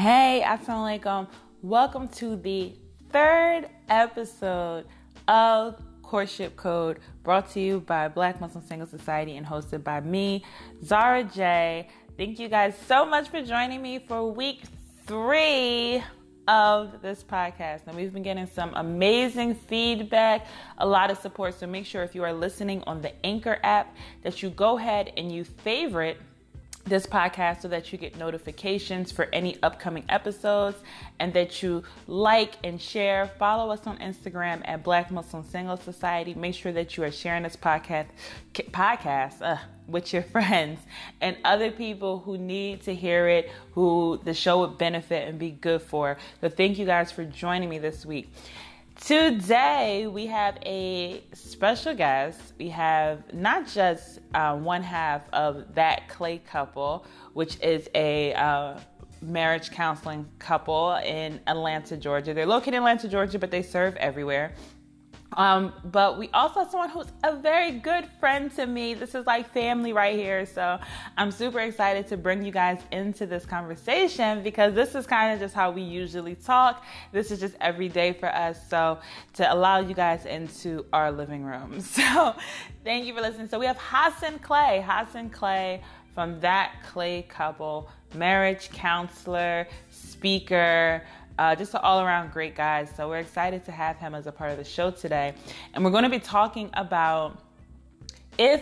Hey, Assalamu alaikum. Welcome to the third episode of Courtship Code, brought to you by Black Muslim Single Society and hosted by me, Zara J. Thank you guys so much for joining me for week 3 of this podcast. Now, we've been getting some amazing feedback, a lot of support. So make sure if you are listening on the Anchor app that you go ahead and you favorite this podcast so that you get notifications for any upcoming episodes, and that you like and share. Follow us on Instagram at Black Muslim Single Society. Make sure that you are sharing this podcast with your friends and other people who need to hear it, who the show would benefit and be good for. So thank you guys for joining me this week. Today, we have a special guest. We have not just one half of That Clay Couple, which is a marriage counseling couple in Atlanta, Georgia. They're located in Atlanta, Georgia, but they serve everywhere. But we also have someone who's a very good friend to me. This is like family right here. So I'm super excited to bring you guys into this conversation, because this is kind of just how we usually talk. This is just every day for us. So to allow you guys into our living room. So thank you for listening. So we have Hasan Clay from That Clay Couple, marriage counselor, speaker, just an all-around great guy. So we're excited to have him as a part of the show today. And we're going to be talking about if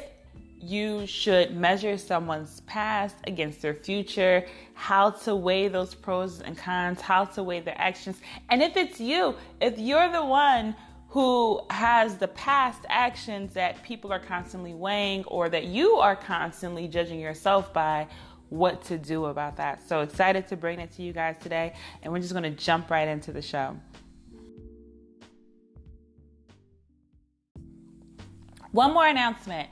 you should measure someone's past against their future, how to weigh those pros and cons, how to weigh their actions. And if it's you, if you're the one who has the past actions that people are constantly weighing, or that you are constantly judging yourself by, what to do about that. So excited to bring it to you guys today. And we're just going to jump right into the show. One more announcement.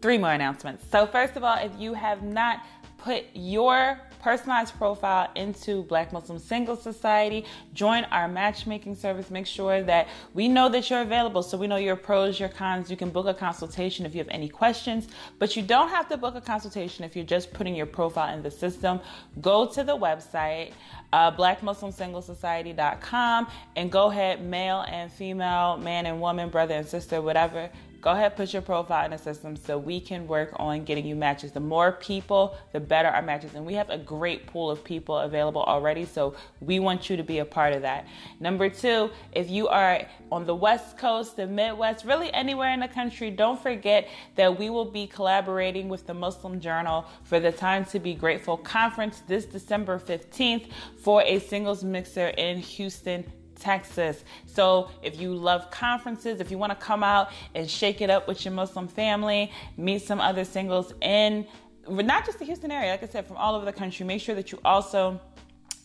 3 more announcements. So first of all, if you have not put your personalized profile into Black Muslim Single Society, join our matchmaking service. Make sure that we know that you're available. So we know your pros, your cons. You can book a consultation if you have any questions, but you don't have to book a consultation if you're just putting your profile in the system. Go to the website, blackmuslimsinglesociety.com, and go ahead, male and female, man and woman, brother and sister, whatever. Go ahead, put your profile in the system so we can work on getting you matches. The more people, the better our matches. And we have a great pool of people available already, so we want you to be a part of that. Number 2, if you are on the West Coast, the Midwest, really anywhere in the country, don't forget that we will be collaborating with the Muslim Journal for the Time to Be Grateful conference this December 15th for a singles mixer in Houston, Texas. So if you love conferences, if you want to come out and shake it up with your Muslim family, meet some other singles in not just the Houston area, like I said, from all over the country, make sure that you also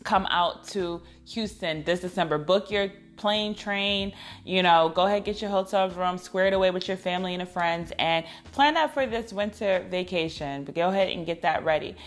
come out to Houston this December. Book your plane, train, go ahead, get your hotel room squared away with your family and your friends, and plan out for this winter vacation. But go ahead and get that ready.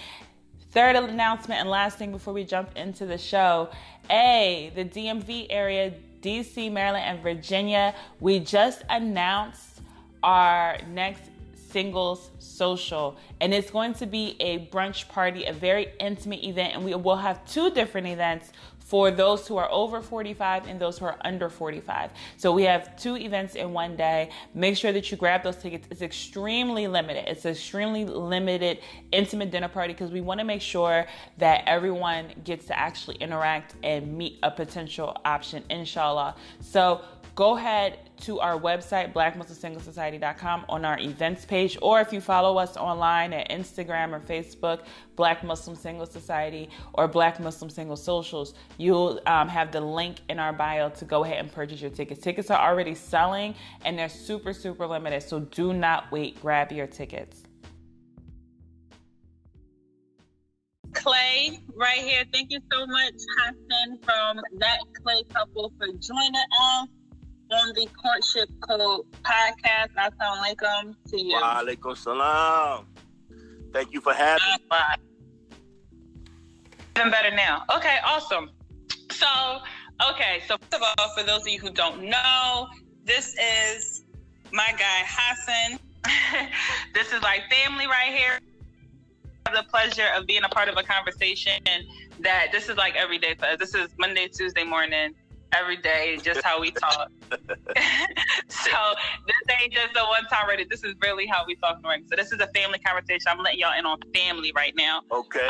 Third announcement and last thing before we jump into the show. The DMV area, DC, Maryland, and Virginia, we just announced our next singles social, and it's going to be a brunch party, a very intimate event, and we will have 2 different events for those who are over 45 and those who are under 45. So we have 2 events in one day. Make sure that you grab those tickets. It's extremely limited. It's an extremely limited intimate dinner party, because we want to make sure that everyone gets to actually interact and meet a potential option, inshallah. So go ahead to our website, blackmuslimsinglesociety.com, on our events page, or if you follow us online at Instagram or Facebook, Black Muslim Single Society or Black Muslim Single Socials, you'll have the link in our bio to go ahead and purchase your tickets. Tickets are already selling, and they're super, super limited, so do not wait. Grab your tickets. Clay, right here. Thank you so much, Hasan, from That Clay Couple, for joining us on the Courtship Code podcast. Assalamu alaikum to you. Wa alaikum salam. Thank you for having me. Even better now. Okay, awesome. So first of all, for those of you who don't know, this is my guy Hasan. This is like family right here. the pleasure of being a part of a conversation that this is like every day for us. This is Monday, Tuesday morning, every day, just how we talk. So this ain't just a one-time rated. This is really how we talk morning. So this is a family conversation. I'm letting y'all in on family right now. Okay.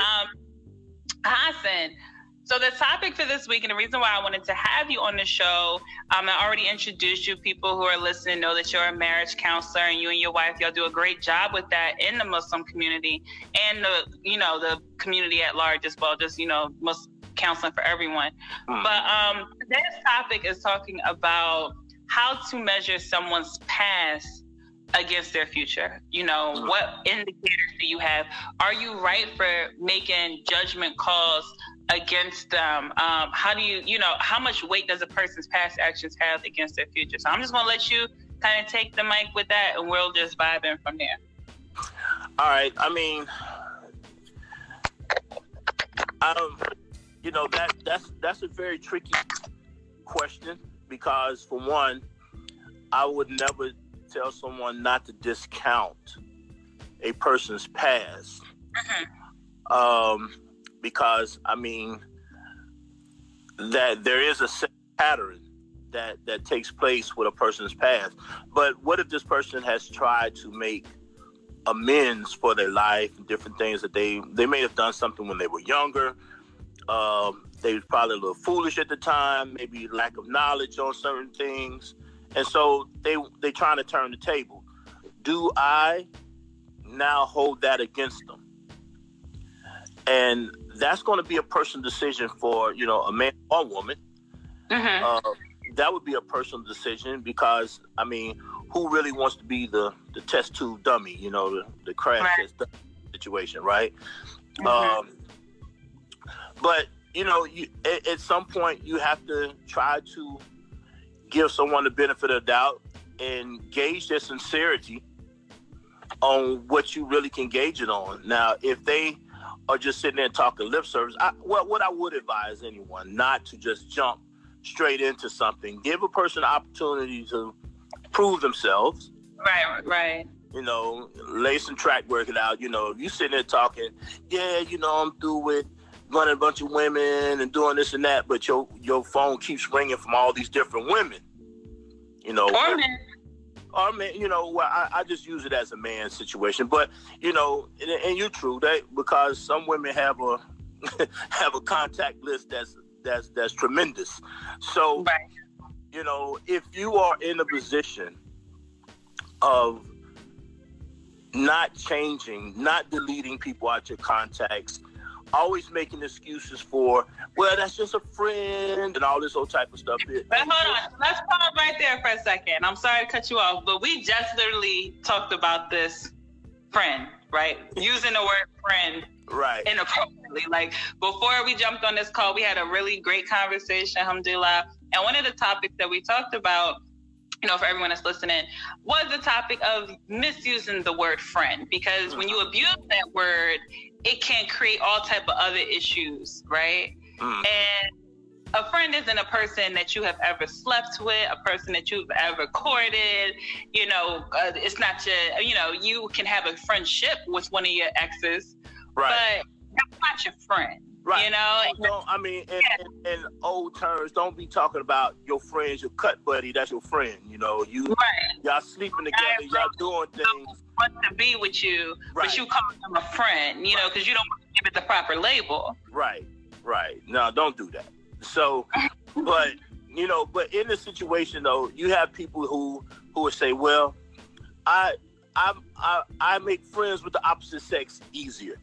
Hasan, so the topic for this week, and the reason why I wanted to have you on the show, I already introduced you. People who are listening know that you're a marriage counselor, and you and your wife, y'all do a great job with that in the Muslim community and the community at large as well, just, Muslim counseling for everyone. But today's topic is talking about how to measure someone's past against their future. What indicators do you have? Are you right for making judgment calls against them? How do you, how much weight does a person's past actions have against their future? So I'm just going to let you kind of take the mic with that, and we'll just vibe in from there. All right. I mean, that's a very tricky question, because for one, I would never tell someone not to discount a person's past. Mm-hmm. Because I mean that there is a pattern that takes place with a person's past. But what if this person has tried to make amends for their life and different things that they may have done something when they were younger. They was probably a little foolish at the time, maybe lack of knowledge on certain things. And so they trying to turn the table. Do I now hold that against them? And that's going to be a personal decision for, a man or woman. Mm-hmm. That would be a personal decision, because, I mean, who really wants to be the test tube dummy, the crash test dummy situation, right? Mm-hmm. But, at some point you have to try to give someone the benefit of the doubt and gauge their sincerity on what you really can gauge it on. Now, if they are just sitting there talking lip service, what I would advise anyone, not to just jump straight into something. Give a person an opportunity to prove themselves. Right. Lay some track, work it out. If you sitting there talking, I'm through with running a bunch of women and doing this and that, but your phone keeps ringing from all these different women, or men. Or men, I just use it as a man situation, but and you're true that, because some women have a contact list that's tremendous. So, right. If you are in a position of not changing, not deleting people out your contacts, always making excuses for, that's just a friend and all this whole type of stuff. But hold on, let's pause right there for a second. I'm sorry to cut you off, but we just literally talked about this friend, right? Using the word friend right inappropriately. Like, before we jumped on this call, we had a really great conversation, alhamdulillah. And one of the topics that we talked about, for everyone that's listening, was the topic of misusing the word friend, because when you abuse that word, it can create all type of other issues, right? Mm. And a friend isn't a person that you have ever slept with, a person that you've ever courted. It's not your. You can have a friendship with one of your exes, right? But that's not your friend, right? In old terms, don't be talking about your friends, your cut buddy. That's your friend. Y'all sleeping together, y'all doing things. Want to be with you, right. But you call them a friend, because you don't want to give it the proper label. Right. No, don't do that. So, but in this situation though, you have people who would say, well, I make friends with the opposite sex easier.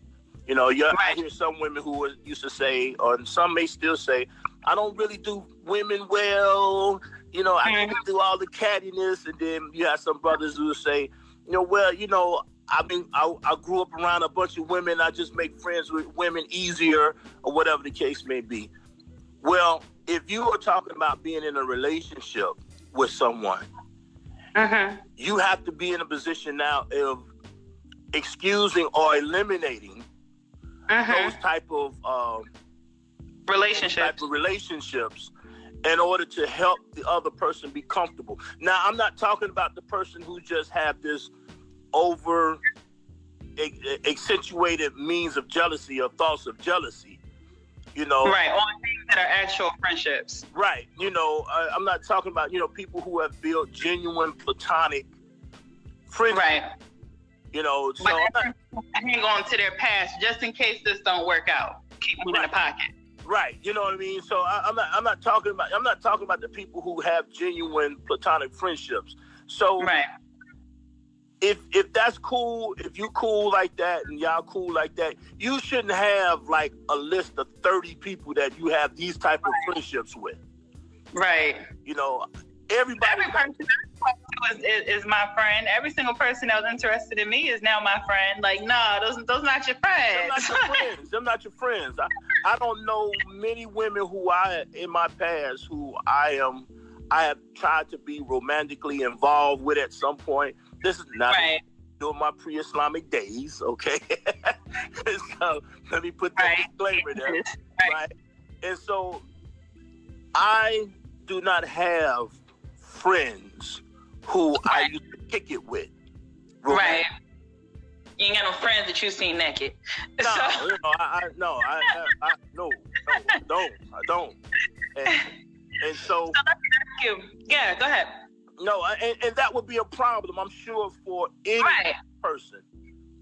I hear some women who used to say, or some may still say, I don't really do women well. I can't do all the cattiness. And then you have some brothers who say, I grew up around a bunch of women. I just make friends with women easier, or whatever the case may be. Well, if you are talking about being in a relationship with someone, you have to be in a position now of excusing or eliminating those type of relationships in order to help the other person be comfortable. Now, I'm not talking about the person who just have this over accentuated means of jealousy or thoughts of jealousy, you know. Right, on things that are actual friendships. Right, you know, I'm not talking about, you know, people who have built genuine platonic friendships. Right. You know, so hang on to their past just in case this don't work out. Keep them in the pocket. Right, you know what I mean. So I'm not talking about the people who have genuine platonic friendships. So right. If that's cool, if you cool like that and y'all cool like that, you shouldn't have like a list of 30 people that you have these type of friendships with. Right. You know, every person is my friend. Every single person that was interested in me is now my friend. Like, no, those not your friends. They're not your friends. I don't know many women who I, in my past, who I have tried to be romantically involved with at some point. This is not during my pre-Islamic days, okay? So let me put that disclaimer there. Right. And so I do not have friends who I used to kick it with. Romantic. Right. You ain't got no friends that you seen naked. No, so. I don't. And so that's you. Yeah, go ahead. No, and that would be a problem, I'm sure, for any person.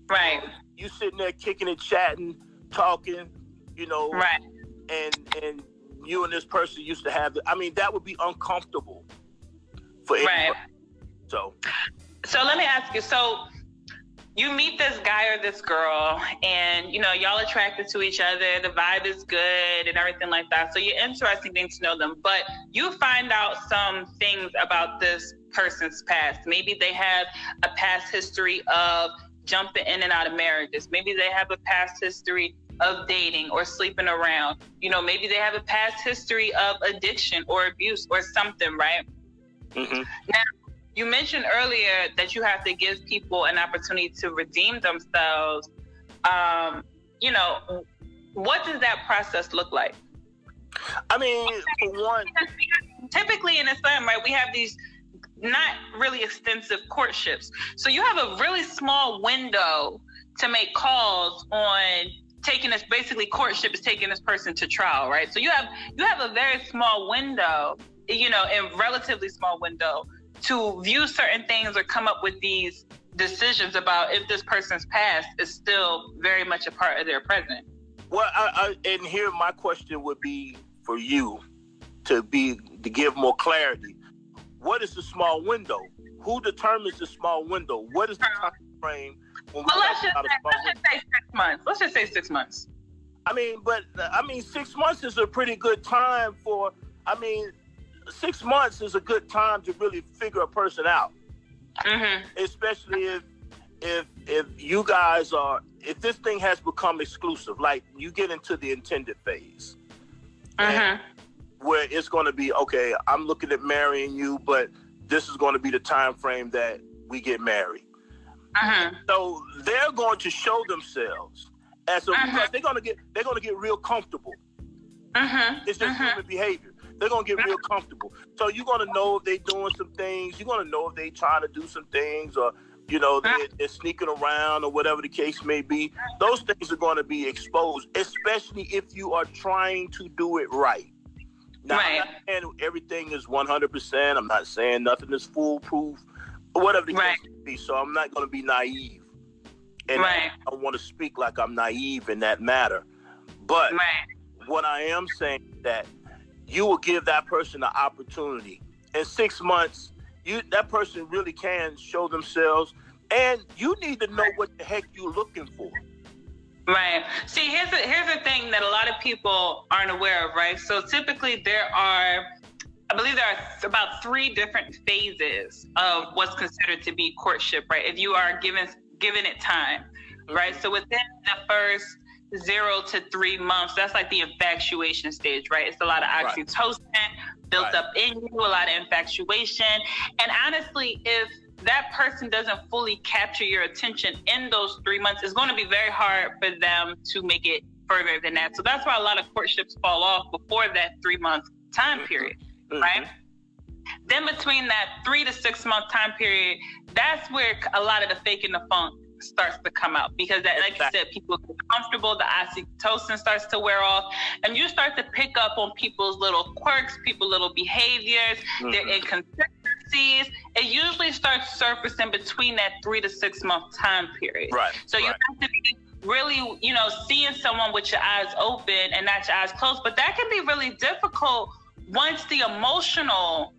Right. You sitting there kicking and chatting, talking, you know. Right. And you and this person used to have, I mean, that would be uncomfortable for anyone. Right. So let me ask you, so you meet this guy or this girl and, you know, y'all attracted to each other. The vibe is good and everything like that. So you're interested in to know them, but you find out some things about this person's past. Maybe they have a past history of jumping in and out of marriages. Maybe they have a past history of dating or sleeping around. You know, maybe they have a past history of addiction or abuse or something, right? Mm-hmm. Now, you mentioned earlier that you have to give people an opportunity to redeem themselves. You know, what does that process look like? I mean, for one... Typically in Islam, right, we have these not really extensive courtships. So you have a really small window to make calls on taking this, basically courtship is taking this person to trial, right? So you have a very small window, you know, a relatively small window to view certain things or come up with these decisions about if this person's past is still very much a part of their present. Well, and here my question would be for you to give more clarity. What is the small window? Who determines the small window? What is the time frame? Well, let's just say 6 months. Let's just say 6 months. I mean, 6 months is a pretty good time for, 6 months is a good time to really figure a person out, mm-hmm. especially if you guys are, if this thing has become exclusive, like you get into the intended phase, mm-hmm. where it's going to be, okay, I'm looking at marrying you, but this is going to be the time frame that we get married. Mm-hmm. So they're going to show themselves as a, mm-hmm. they're going to get real comfortable. Mm-hmm. It's just mm-hmm. human behavior. They're going to get real comfortable. So you're going to know if they're doing some things. You're going to know if they're trying to do some things or, you know, they're sneaking around or whatever the case may be. Those things are going to be exposed, especially if you are trying to do it right. Now, I'm not saying everything is 100%. I'm not saying nothing is foolproof or whatever the case may be. So I'm not going to be naive. And I want to speak like I'm naive in that matter. But what I am saying is that you will give that person an opportunity. In 6 months, that person really can show themselves, and you need to know what the heck you're looking for. Right. See, here's the thing that a lot of people aren't aware of, right? So typically I believe there are about 3 different phases of what's considered to be courtship, right? If you are given it time, right? So within the first 0 to 3 months, that's like the infatuation stage, right? It's a lot of oxytocin built up in you, a lot of infatuation. And honestly, if that person doesn't fully capture your attention in those 3 months, it's going to be very hard for them to make it further than that. So that's why a lot of courtships fall off before that 3 month time period, right? Then between that 3 to 6 month time period, that's where a lot of the fake and the funk starts to come out, because that, like you said, people get comfortable, the oxytocin starts to wear off, and you start to pick up on people's little quirks, people's little behaviors, their inconsistencies. It usually starts surfacing between that 3 to 6 month time period. Right. So you have to be really, you know, seeing someone with your eyes open and not your eyes closed, but that can be really difficult once the emotional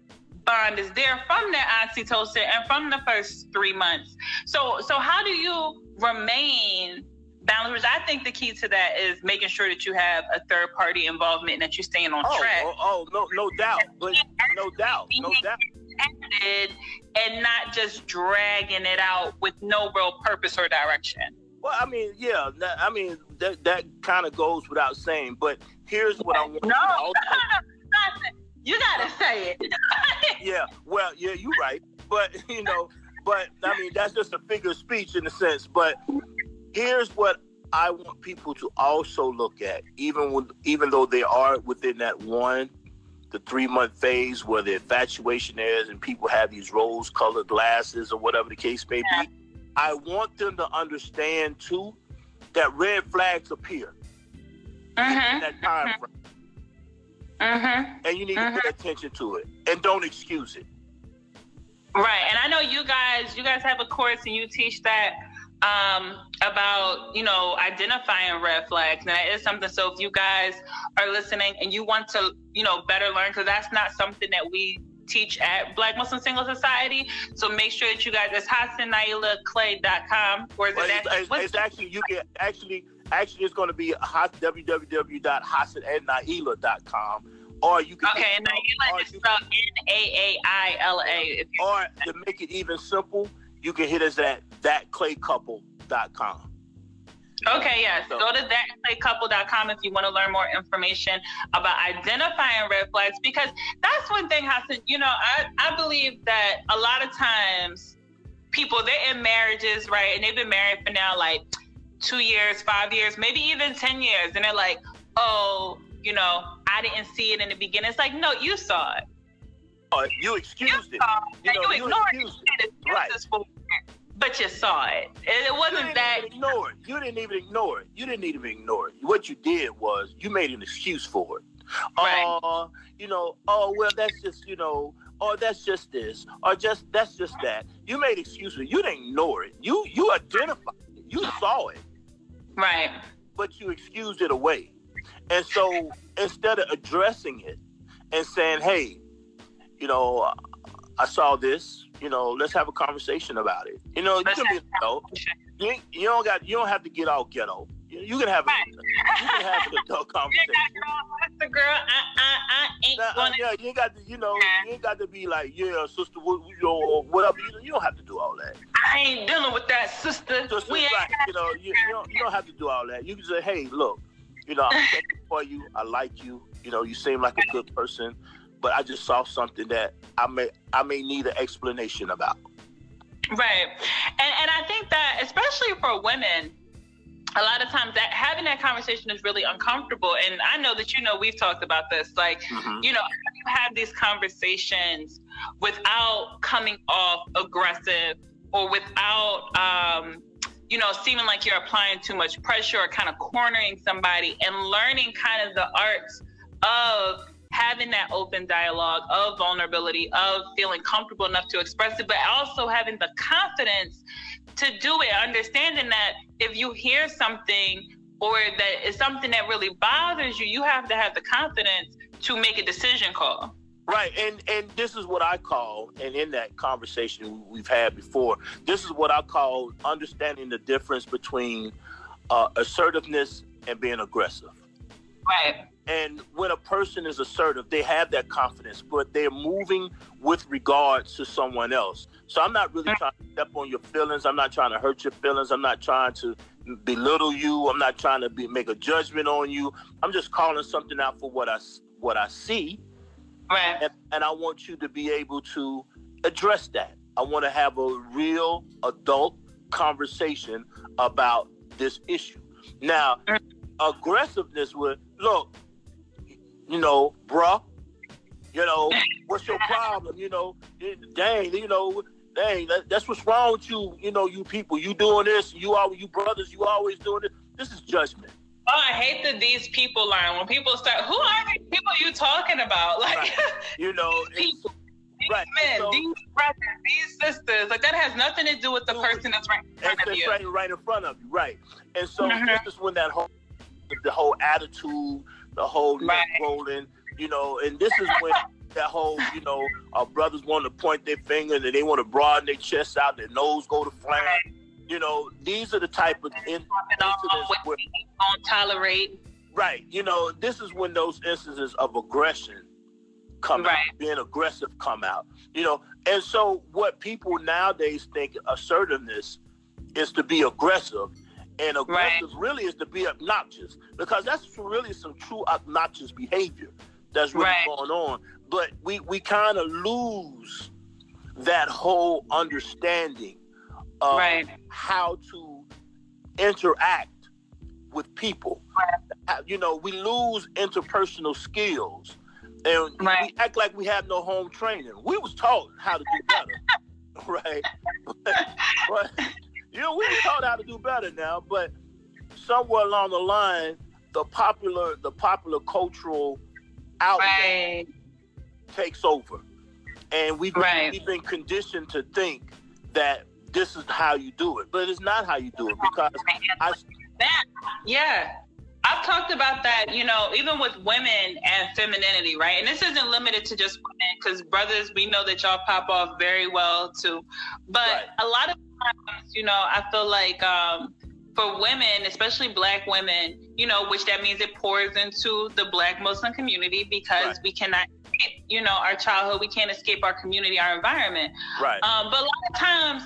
bond is there from the oxytocin and from the first 3 months. So how do you remain balanced? I think the key to that is making sure that you have a third party involvement and that you're staying on track. No doubt. And not just dragging it out with no real purpose or direction. Well, I mean, yeah, I mean, that kind of goes without saying, but here's what I want to You gotta say it. Yeah, well, yeah, you're right. But, you know, but I mean, that's just a figure of speech in a sense. But here's what I want people to also look at, even though they are within that 1 to 3 month phase where the infatuation is and people have these rose colored glasses or whatever the case may be. I want them to understand too that red flags appear in that time frame. And you need to pay attention to it and don't excuse it. Right. And I know you guys have a course and you teach that about, you know, identifying red flags. And that is something. So if you guys are listening and you want to, you know, better learn, because that's not something that we teach at Black Muslim Single Society. So make sure that you guys, it's hasanandnaila.com. Or is it's actually, you can actually... Actually, it's going to be www.hasanandnaila.com, or you can Naila is spelled N-A-A-I-L-A. Or to make it even simple, you can hit us at thatclaycouple.com. Okay, yes. Go to thatclaycouple.com if you want to learn more information about identifying red flags, because that's one thing, Hasan. You know, I believe that a lot of times people, they're in marriages, right, and they've been married for now like 2 years, 5 years, maybe even 10 years. And they're like, oh, you know, I didn't see it in the beginning. It's like, no, you saw it. You excused it. You ignored it. But you saw it. It wasn't that. You didn't even ignore it. You didn't even ignore it. What you did was you made an excuse for it. Right. You know, oh, well, that's just, you know, or that's just this, or just that's just that. You made excuses. You didn't ignore it. You identified. You saw it. Right. But you excused it away. And so instead of addressing it and saying, hey, you know, I saw this, you know, let's have a conversation about it. You know, you don't have to get all ghetto. You can have an adult conversation. You ain't got to be like, yeah, sister, whatever. You don't have to do all that. I ain't dealing with that, sister. You don't have to do all that. You can say, hey, look, you know, I'm thankful for you. I like you. You know, you seem like a good person, but I just saw something that I may need an explanation about. Right, and I think that especially for women, a lot of times that having that conversation is really uncomfortable. And I know that, you know, we've talked about this, like, you know, you have these conversations without coming off aggressive or without, you know, seeming like you're applying too much pressure or kind of cornering somebody, and learning kind of the arts of having that open dialogue, of vulnerability, of feeling comfortable enough to express it, but also having the confidence to do it, understanding that if you hear something or that is something that really bothers you, you have to have the confidence to make a decision call. Right, and this is what I call, and in that conversation we've had before, this is what I call understanding the difference between assertiveness and being aggressive. Right. And when a person is assertive, they have that confidence, but they're moving with regards to someone else. So I'm not really trying to step on your feelings. I'm not trying to hurt your feelings. I'm not trying to belittle you. I'm not trying to make a judgment on you. I'm just calling something out for what I see. Right. And I want you to be able to address that. I want to have a real adult conversation about this issue. Now, aggressiveness would, look, you know, bruh, you know, what's your problem? You know, dang, you know, dang, that's what's wrong with you, you know, you people. You doing this, you brothers, you always doing this. This is judgment. Oh, I hate the these people line. When people start, who are these people you talking about? Like, right. You know, these people, these right. men, so, these brothers, these sisters. Like, that has nothing to do with the person that's right in front of you. Right in front of you, right. And so this is when that whole, the whole attitude, the whole neck rolling, you know, and this is when that whole, you know, our brothers want to point their finger and they want to broaden their chest out, their nose go to flame. Right. You know, these are the type of incidents where we don't tolerate. Right. You know, this is when those instances of aggression come out, being aggressive come out, you know. And so what people nowadays think assertiveness is to be aggressive, and aggressive really is to be obnoxious, because that's really some true obnoxious behavior that's really going on. But we kind of lose that whole understanding of how to interact with people. You know, we lose interpersonal skills, and we act like we have no home training. We was taught how to do better, but you know, we were taught how to do better now. But somewhere along the line, the popular cultural outlet takes over, and we've been conditioned to think that this is how you do it, but it's not how you do it, because I've talked about that, you know, even with women and femininity, right? And this isn't limited to just women, because brothers, we know that y'all pop off very well too. But a lot of times, you know, I feel like for women, especially Black women, you know, which that means it pours into the Black Muslim community, because we cannot, you know, our childhood, we can't escape our community, our environment. Right. But a lot of times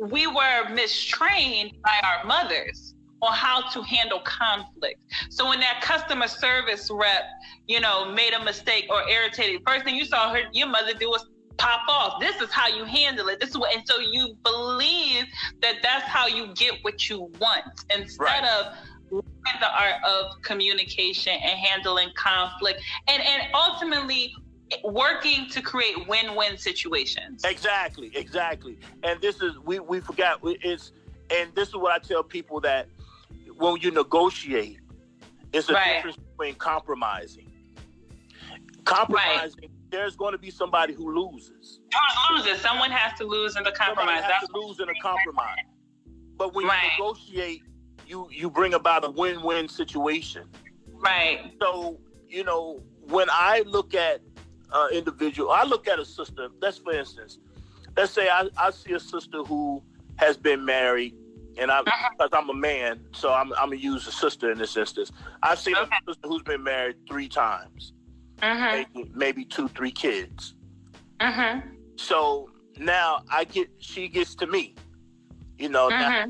we were mistrained by our mothers on how to handle conflict. So when that customer service rep, you know, made a mistake or irritated, first thing you saw your mother do was pop off. This is how you handle it. This is what, and so you believe that that's how you get what you want, instead of the art of communication and handling conflict, and ultimately working to create win-win situations. Exactly. And this is, we forgot, and this is what I tell people, that when you negotiate, it's a difference between compromising. There's going to be somebody who loses. Someone has to lose in the compromise. But when you negotiate, you bring about a win-win situation. Right. So, you know, when I look at an individual, I look at a sister, that's for instance, let's say I see a sister who has been married, and because I'm a man, so I'm going to use a sister in this instance. I've seen a sister who's been married 3 times, maybe 2-3 kids. So now she gets to me, you know, now,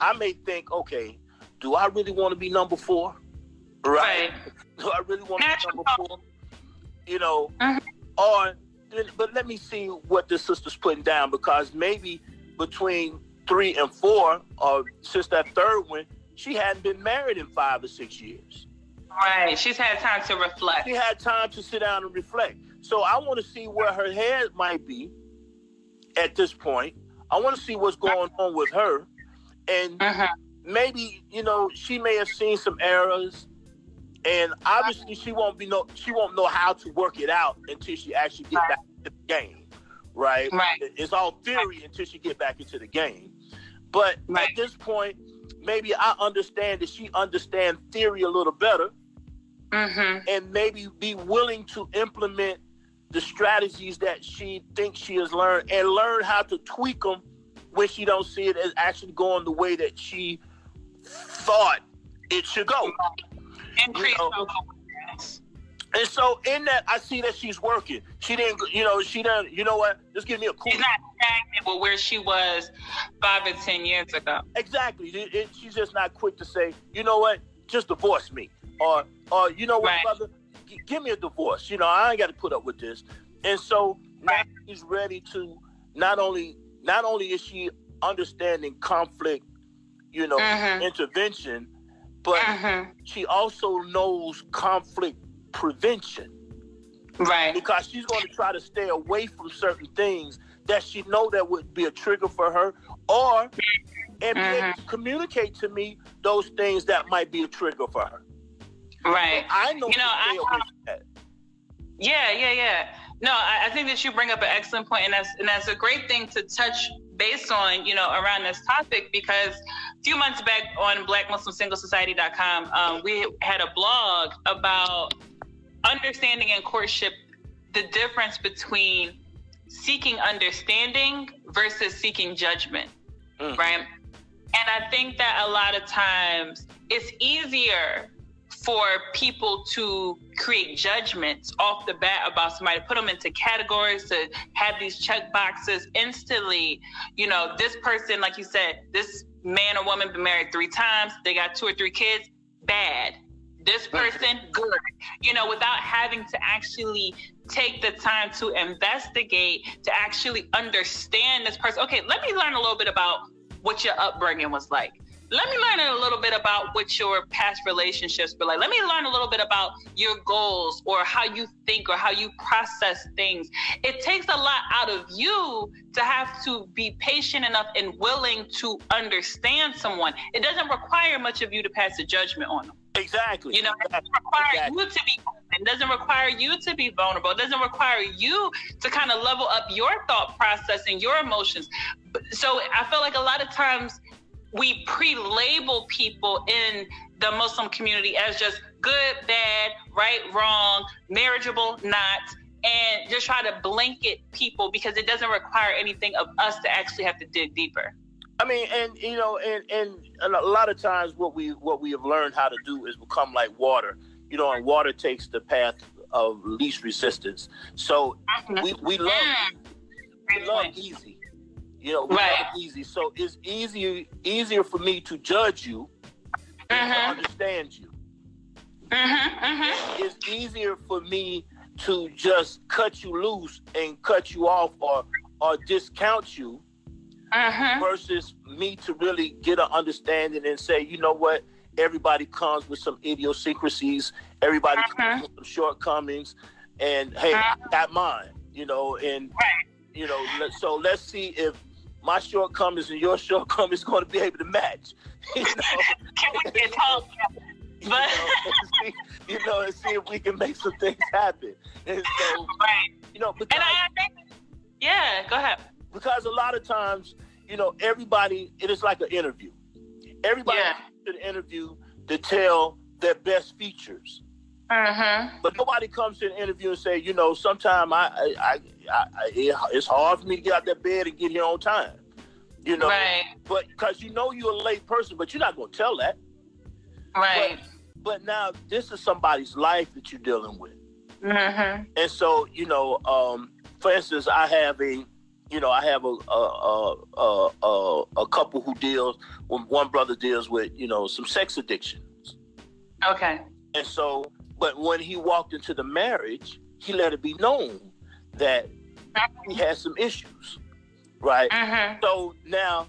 I may think, okay, do I really want to be number 4? Right. Do I really want to be number 4? You know, but let me see what this sister's putting down, because maybe between 3 and 4, or since that third one, she hadn't been married in 5 or 6 years. Right. She's had time to reflect. She had time to sit down and reflect. So I want to see where her head might be at this point. I want to see what's going on with her. And maybe, you know, she may have seen some errors, and obviously she won't know how to work it out until she actually gets back into the game, right? It's all theory until she get back into the game. But at this point, maybe I understand that she understands theory a little better, and maybe be willing to implement the strategies that she thinks she has learned, and learn how to tweak them when she don't see it as actually going the way that she thought it should go. Increase confidence. And so in that, I see that she's working. She didn't, you know, you know what? Just give me a cool. She's not stagnant with where she was 5 or 10 years ago. Exactly. She's just not quick to say, you know what? Just divorce me. Or you know what, brother? Give me a divorce. You know, I ain't got to put up with this. And so now she's ready to not only is she understanding conflict, you know, intervention, but she also knows conflict prevention. Right. Because she's going to try to stay away from certain things that she know that would be a trigger for her, or and be able to communicate to me those things that might be a trigger for her. Right. I know. You know, Yeah. No, I think that you bring up an excellent point, and that's a great thing to touch based on, you know, around this topic, because a few months back on blackmuslimsinglesociety.com, we had a blog about understanding in courtship, the difference between seeking understanding versus seeking judgment, right? And I think that a lot of times it's easier for people to create judgments off the bat about somebody, put them into categories, to have these check boxes instantly. You know, this person, like you said, this man or woman been married 3 times, they got 2 or 3 kids, bad. This person, good. You know, without having to actually take the time to investigate, to actually understand this person. Okay, let me learn a little bit about what your upbringing was like. Let me learn a little bit about what your past relationships were like. Let me learn a little bit about your goals or how you think or how you process things. It takes a lot out of you to have to be patient enough and willing to understand someone. It doesn't require much of you to pass a judgment on them. Exactly. You know, it doesn't require you to be open. It doesn't require you to be vulnerable. It doesn't require you to kind of level up your thought process and your emotions. So I feel like a lot of times we pre-label people in the Muslim community as just good, bad, right, wrong, marriageable, not, and just try to blanket people because it doesn't require anything of us to actually have to dig deeper. I mean, and you know, and a lot of times what we have learned how to do is become like water, you know, and water takes the path of least resistance. So we love easy, you know, we love easy. So it's easier for me to judge you than to understand you. It's easier for me to just cut you loose and cut you off or discount you. Versus me to really get an understanding and say, you know what, everybody comes with some idiosyncrasies, everybody comes with some shortcomings, and hey, not mine, you know, and you know, so let's see if my shortcomings and your shortcomings going to be able to match. You know? Can we get help? But and see if we can make some things happen. And so, you know, because, and I think, go ahead. Because a lot of times, you know, everybody, it is like an interview. Everybody comes to the interview to tell their best features. But nobody comes to the interview and say, you know, sometimes it's hard for me to get out that bed and get here on time. You know, but because you know you're a late person, but you're not going to tell that. But now this is somebody's life that you're dealing with. And so, you know, for instance, I have a couple who deals, one brother deals with, you know, some sex addictions. And so, but when he walked into the marriage, he let it be known that he had some issues, right? So now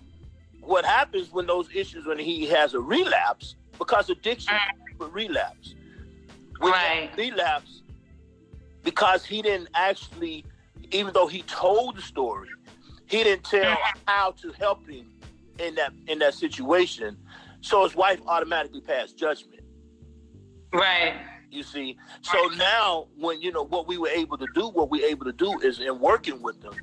what happens when those issues, when he has a relapse, because addiction with relapse. Relapse, because he didn't actually, even though he told the story, he didn't tell how to help him in that situation. So his wife automatically passed judgment. You see. So now when, you know, what we were able to do is, in working with them,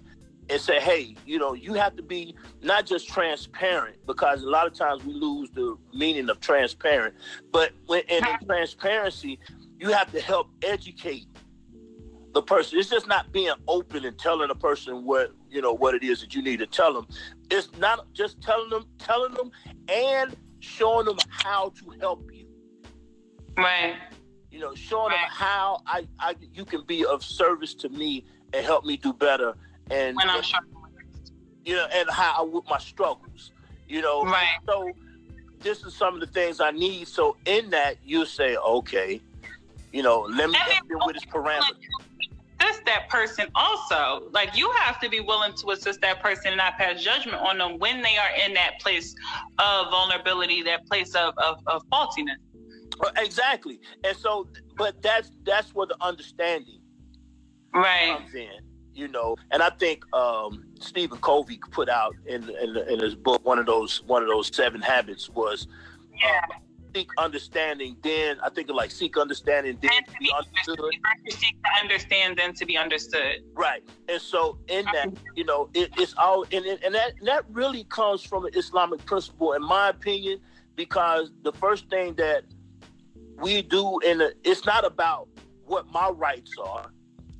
and say, hey, you know, you have to be not just transparent, because a lot of times we lose the meaning of transparent, but in transparency, you have to help educate the person. It's just not being open and telling a person what, you know, what it is that you need to tell them. It's not just telling them and showing them how to help you. You know, showing them how you can be of service to me and help me do better. And when I'm struggling, you know, and how with my struggles, you know. So this is some of the things I need. So in that, you say, okay, you know, let me help you with his parameters. Assist that person also. Like, you have to be willing to assist that person and not pass judgment on them when they are in that place of vulnerability, that place of faultiness. Exactly. And so, but that's where the understanding comes in. you know. And I think Stephen Covey put out in his book one of those 7 habits was seek understanding. Then I think like seek understanding, then to be understood. First seek to understand, then to be understood. Right. And so in that, you know, it's all and that really comes from an Islamic principle, in my opinion, because the first thing that we do it's not about what my rights are.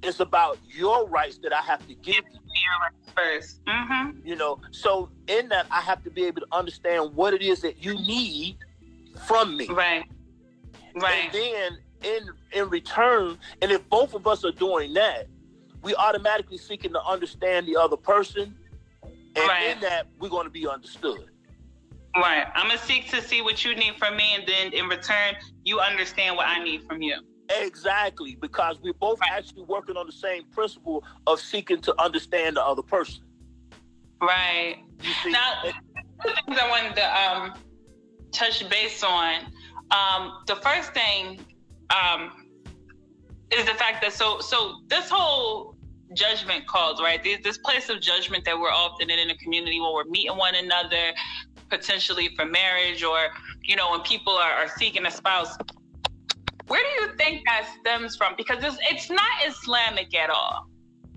It's about your rights that I have to give you. Your rights first. Mm-hmm. You know, so in that, I have to be able to understand what it is that you need from me. Right. Right. And then in return, and if both of us are doing that, we automatically seeking to understand the other person. And in that, we're going to be understood. Right. I'm going to seek to see what you need from me. And then in return, you understand what I need from you. Exactly, because we're both actually working on the same principle of seeking to understand the other person. Right. You see? Now, two things I wanted to touch base on. The first thing is the fact that so this whole judgment calls, right? This place of judgment that we're often in a community where we're meeting one another, potentially for marriage, or, you know, when people are seeking a spouse. Where do you think that stems from? Because it's not Islamic at all,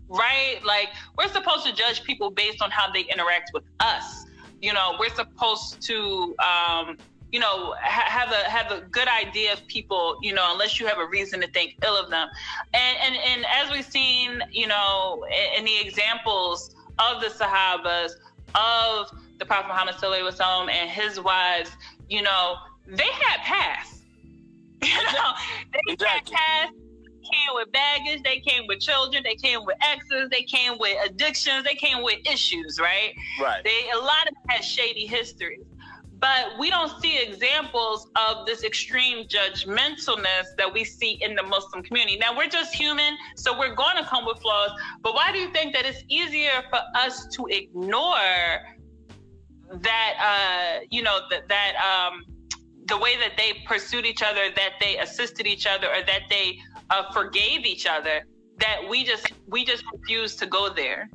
right? Like, we're supposed to judge people based on how they interact with us. You know, we're supposed to, you know, have a good idea of people, you know, unless you have a reason to think ill of them. And as we've seen, you know, in the examples of the Sahabas, of the Prophet Muhammad sallallahu alaihi wasallam and his wives, you know, they had past. You know, they came with baggage, they came with children, they came with exes, they came with addictions, they came with issues, right? Right. A lot of them had shady histories. But we don't see examples of this extreme judgmentalness that we see in the Muslim community. Now, we're just human, so we're going to come with flaws. But why do you think that it's easier for us to ignore that, you know, the way that they pursued each other, that they assisted each other, or that they forgave each other, that we just refuse to go there?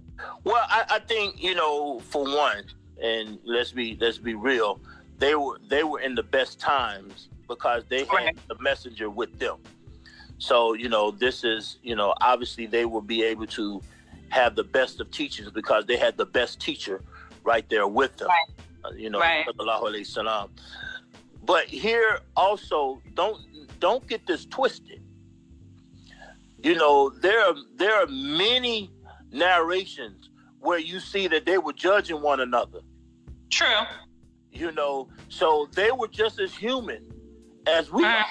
Well, I think, you know, for one, and let's be real, they were in the best times because they had the messenger with them. So, you know, this is, you know, obviously they will be able to have the best of teachers because they had the best teacher right there with them. Right. You know, sallallahu alaihi wasallam. But here also, don't get this twisted. You know, there are many narrations where you see that they were judging one another. True. You know, so they were just as human as we are.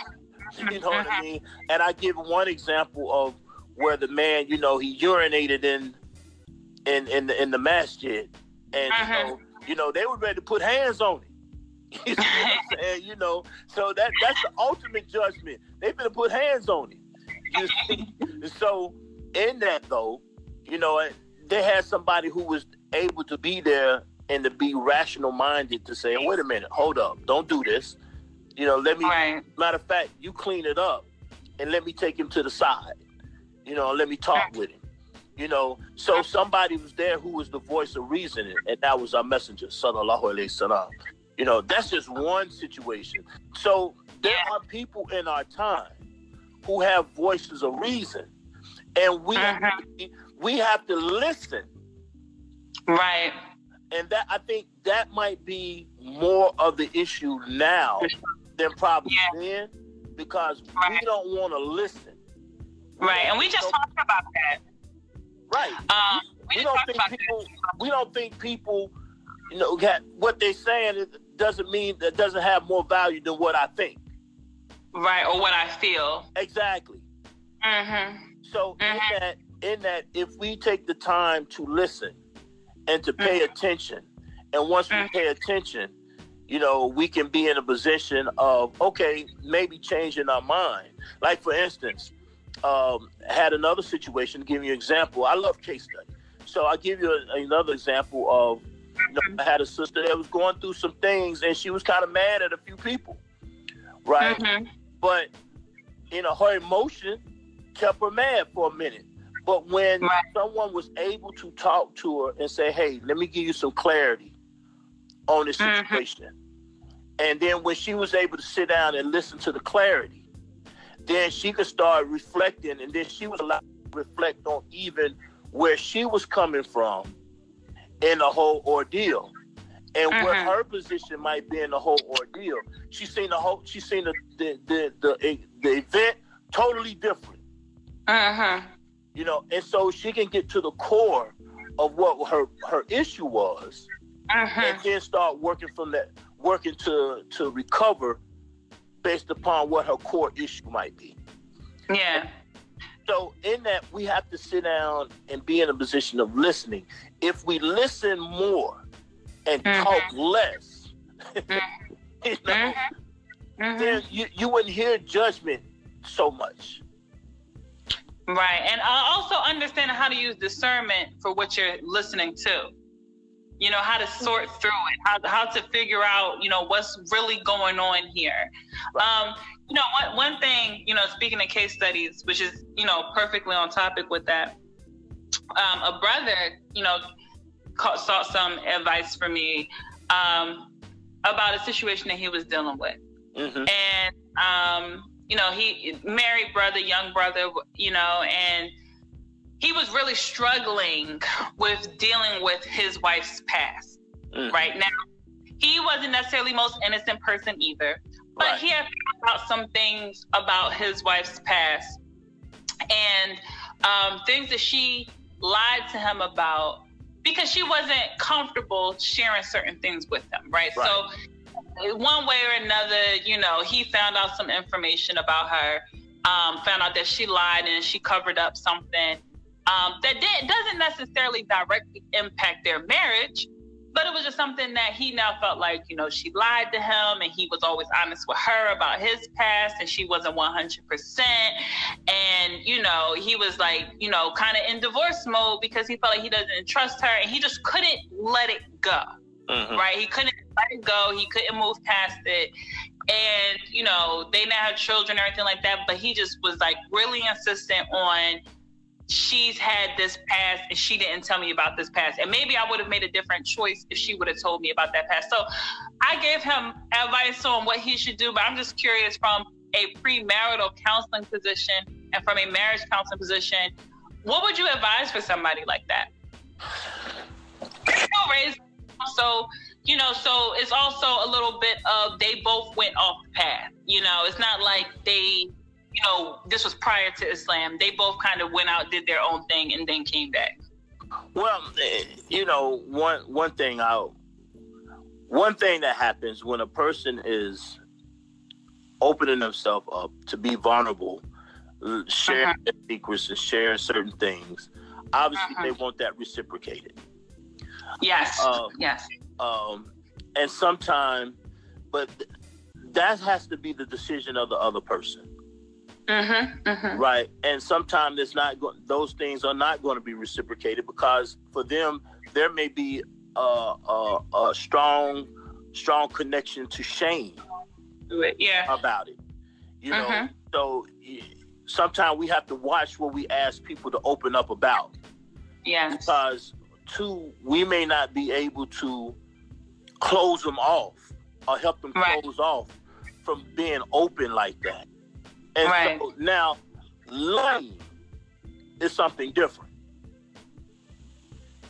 You know what I mean? And I give one example of where the man, you know, he urinated in the masjid, and you know they were ready to put hands on him. You know what I'm saying? You know, so that's the ultimate judgment. They've been to put hands on him. You see? So in that though, you know, they had somebody who was able to be there and to be rational minded to say, wait a minute, hold up, don't do this. You know, let me, matter of fact, you clean it up and let me take him to the side. You know, let me talk with him. You know, so somebody was there who was the voice of reason, and that was our messenger, sallallahu alaihi wasallam. You know, that's just one situation. So there are people in our time who have voices of reason, and we have to listen. Right. And that, I think that might be more of the issue now than probably then, because we don't want to listen. Right. And we just talked about that. Right. We don't think people, you know, what they're saying is, doesn't mean that doesn't have more value than what I think, right, or what I feel. Exactly. So in that, if we take the time to listen and to pay attention, and once we pay attention, you know, we can be in a position of, okay, maybe changing our mind. Like, for instance, had another situation. To give you an example, I love case study, so I'll give you another example of. You know, I had a sister that was going through some things, and she was kind of mad at a few people, right? But, you know, her emotion kept her mad for a minute. But when someone was able to talk to her and say, hey, let me give you some clarity on this situation. And then when she was able to sit down and listen to the clarity, then she could start reflecting. And then she was allowed to reflect on even where she was coming from in the whole ordeal and what her position might be in the whole ordeal. She seen the whole, she seen the event totally different. You know, and so she can get to the core of what her issue was, and then start working from that, working to recover based upon what her core issue might be. Yeah. So in that, we have to sit down and be in a position of listening. If we listen more and talk less, you know, then you wouldn't hear judgment so much. Right. And also understand how to use discernment for what you're listening to. You know, how to sort through it, how to figure out, you know, what's really going on here. You know, one thing, you know, speaking of case studies, which is, you know, perfectly on topic with that, a brother, you know, sought some advice from me about a situation that he was dealing with. And, you know, he married brother, young brother, you know, and he was really struggling with dealing with his wife's past. Right now, he wasn't necessarily the most innocent person either, but he had found out some things about his wife's past and things that she lied to him about because she wasn't comfortable sharing certain things with him. Right. So one way or another, you know, he found out some information about her, found out that she lied and she covered up something. That doesn't necessarily directly impact their marriage, but it was just something that he now felt like, you know, she lied to him and he was always honest with her about his past and she wasn't 100%. And, you know, he was like, you know, kind of in divorce mode because he felt like he doesn't trust her and he just couldn't let it go, right? He couldn't let it go. He couldn't move past it. And, you know, they now have children and everything like that, but he just was like really insistent on, she's had this past and she didn't tell me about this past. And maybe I would have made a different choice if she would have told me about that past. So I gave him advice on what he should do, but I'm just curious from a premarital counseling position and from a marriage counseling position, what would you advise for somebody like that? So, you know, so it's also a little bit of they both went off the path. You know, it's not like they... You know, this was prior to Islam. They both kind of went out, did their own thing, and then came back. Well, you know, one thing that happens when a person is opening themselves up to be vulnerable, sharing their secrets and sharing certain things, obviously they want that reciprocated. Yes. And sometimes, but that has to be the decision of the other person. Right, and sometimes it's not those things are not going to be reciprocated because for them there may be a strong connection to shame about it. You know, so sometimes we have to watch what we ask people to open up about. Because we may not be able to close them off or help them close off from being open like that. And so now, lying is something different.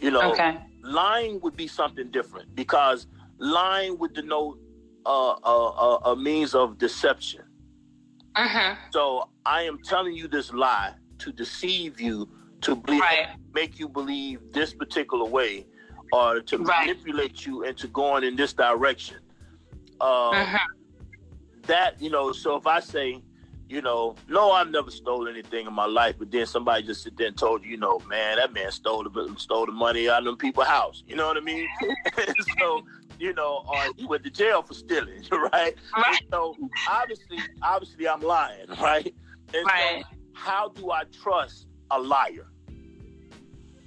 You know, lying would be something different because lying would denote a means of deception. So I am telling you this lie to deceive you, to make you believe this particular way, or to manipulate you into going in this direction. That, you know, so if I say, you know, no, I've never stole anything in my life, but then somebody just sit there and told you, you know, man, that man stole the money out of them people's house. You know what I mean? So, you know, or he went to jail for stealing, right? So obviously I'm lying, right? And so how do I trust a liar?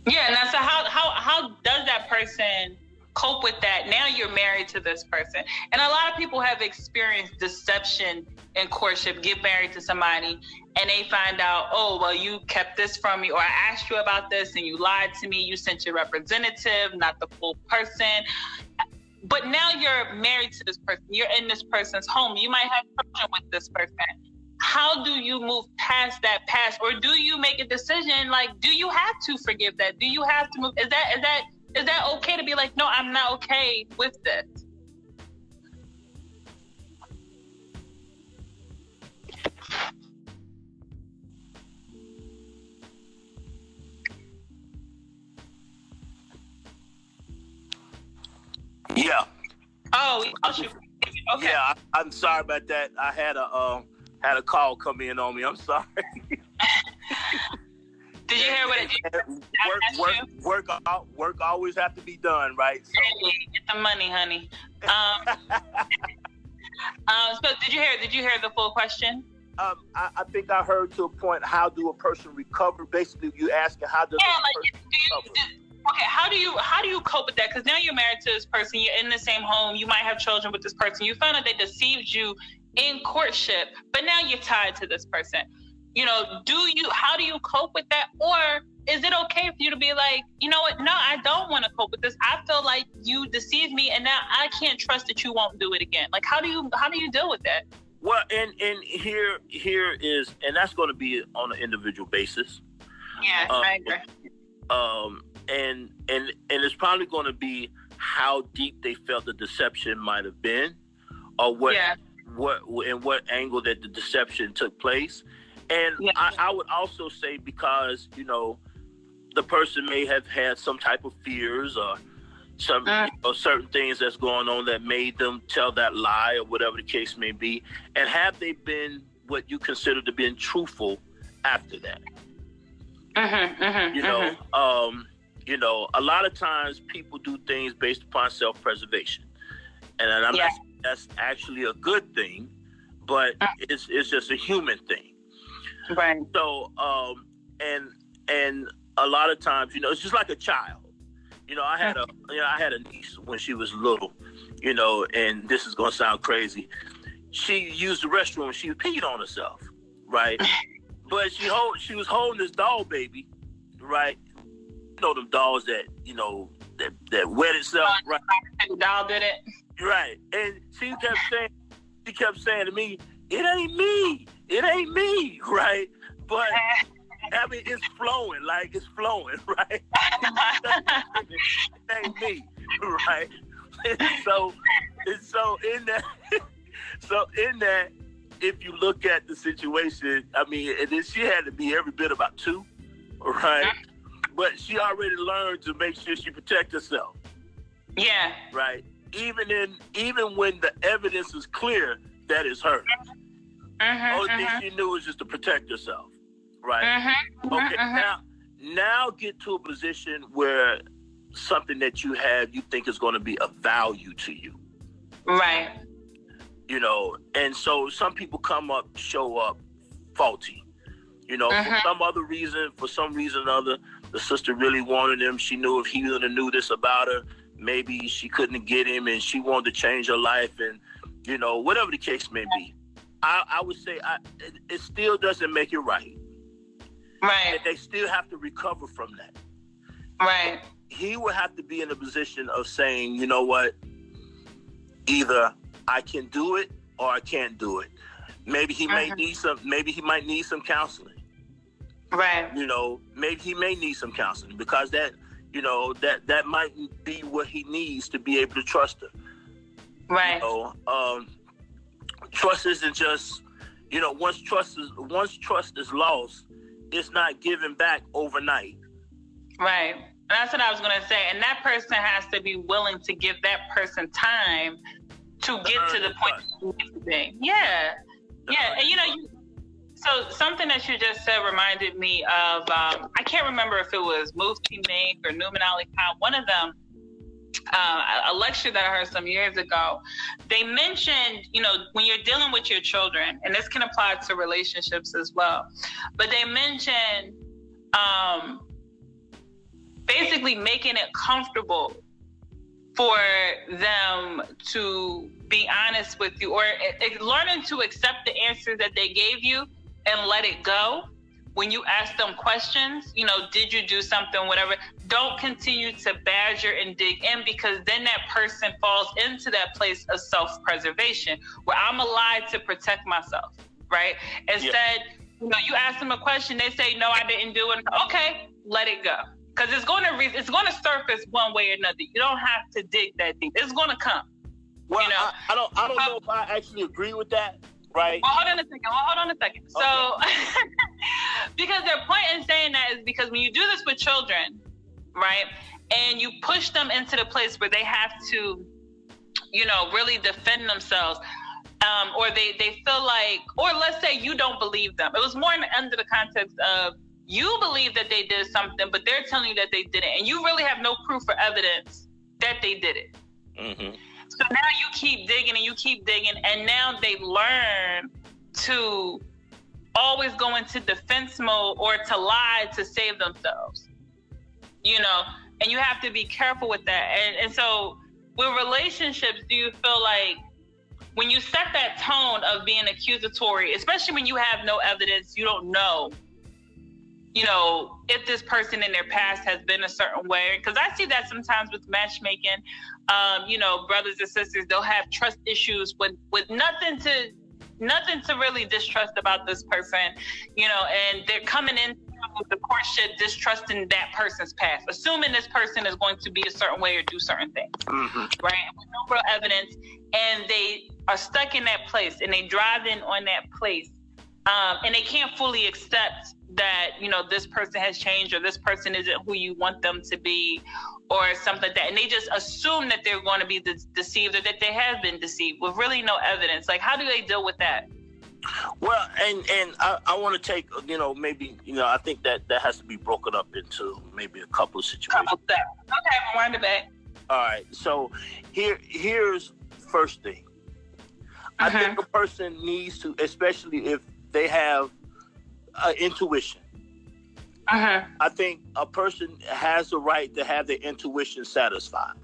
Yeah, and so how does that person cope with that. Now you're married to this person. And a lot of people have experienced deception in courtship, get married to somebody, and they find out, oh, well, you kept this from me, or I asked you about this and you lied to me. You sent your representative, not the full person. But now you're married to this person. You're in this person's home. You might have children with this person. How do you move past that past? Or do you make a decision? Like, do you have to forgive that? Do you have to move? Is that okay to be like, no, I'm not okay with this? Yeah. Oh, okay. Yeah, I'm sorry about that. I had a call come in on me. I'm sorry. Did you hear what it did? Work always have to be done, right? So, get the money, honey. So did you hear the full question? I think I heard to a point, how do a person recover? Basically, you asking how does a person recover? Okay, how do you cope with that? Because now you're married to this person, you're in the same home, you might have children with this person. You found out they deceived you in courtship, but now you're tied to this person. You know, how do you cope with that? Or is it okay for you to be like, you know what? No, I don't want to cope with this. I feel like you deceived me, and now I can't trust that you won't do it again. Like, how do you deal with that? Well, and here is, and that's going to be on an individual basis. Yes, I agree. And it's probably going to be how deep they felt the deception might have been, or what angle that the deception took place. And yeah. I would also say, because, you know, the person may have had some type of fears or some certain things that's going on that made them tell that lie, or whatever the case may be. And have they been what you consider to be truthful after that? You know, a lot of times people do things based upon self-preservation, and I'm not saying that's actually a good thing, but it's just a human thing. Right. So, and a lot of times, you know, it's just like a child. You know, I had a niece when she was little. You know, and this is gonna sound crazy. She used the restroom. She peed on herself. Right. But she was holding this doll baby, right? You know them dolls that, you know, that wet itself, right? The doll did it, right? And she kept saying to me, "It ain't me," right? But I mean, it's flowing, right? It ain't me, right? So in that. If you look at the situation, I mean, and then she had to be every bit about two, right? But she already learned to make sure she protect herself. Yeah. Right. Even when the evidence is clear that it's her, only thing she knew was just to protect herself, right? Now get to a position where something that you have you think is going to be of value to you, right? You know, and so some people show up faulty, you know, for some reason or other, the sister really wanted him. She knew if he would have knew this about her, maybe she couldn't get him, and she wanted to change her life, and, you know, whatever the case may be. I would say it still doesn't make it right. Right. And they still have to recover from that. Right. So he would have to be in a position of saying, you know what, either I can do it or I can't do it. Maybe he might need some counseling. Right. You know, maybe he may need some counseling, because that, you know, that might be what he needs to be able to trust her. Right. You know, trust isn't just, you know, once trust is lost, it's not given back overnight. Right. And that's what I was going to say. And that person has to be willing to give that person time to get to the point. Yeah. Yeah. And, you know, so something that you just said reminded me of, I can't remember if it was Mufti Mink or Numan Ali Khan, one of them, a lecture that I heard some years ago. They mentioned, you know, when you're dealing with your children, and this can apply to relationships as well, but they mentioned basically making it comfortable for them to be honest with you, or learning to accept the answers that they gave you and let it go. When you ask them questions, you know, did you do something, whatever, don't continue to badger and dig in, because then that person falls into that place of self-preservation where I'm alive to protect myself, right? Instead, you know, you ask them a question, they say, no, I didn't do it. Okay, let it go. Because it's going to surface one way or another. You don't have to dig that deep. It's going to come. Well, you know? I don't know if I actually agree with that, right? Well, hold on a second. Okay. So, because their point in saying that is because when you do this with children, right, and you push them into the place where they have to, you know, really defend themselves, or they feel like, or let's say you don't believe them. It was more under the context of, you believe that they did something, but they're telling you that they didn't. And you really have no proof or evidence that they did it. Mm-hmm. So now you keep digging and you keep digging. And now they learn to always go into defense mode or to lie to save themselves. You know, and you have to be careful with that. And so with relationships, do you feel like when you set that tone of being accusatory, especially when you have no evidence, you don't know, you know, if this person in their past has been a certain way, because I see that sometimes with matchmaking, you know, brothers and sisters, they'll have trust issues with nothing to really distrust about this person, you know, and they're coming into the courtship distrusting that person's past, assuming this person is going to be a certain way or do certain things, right? With no real evidence, and they are stuck in that place, and they drive in on that place, and they can't fully accept that, you know, this person has changed or this person isn't who you want them to be or something like that. And they just assume that they're going to be deceived or that they have been deceived with really no evidence. Like, how do they deal with that? Well, and I want to take, you know, maybe, you know, I think that has to be broken up into maybe a couple of situations. Couple steps. Okay, I'm winding back. All right. So here's first thing. I think a person needs to, especially if they have intuition. I think a person has the right to have their intuition satisfied.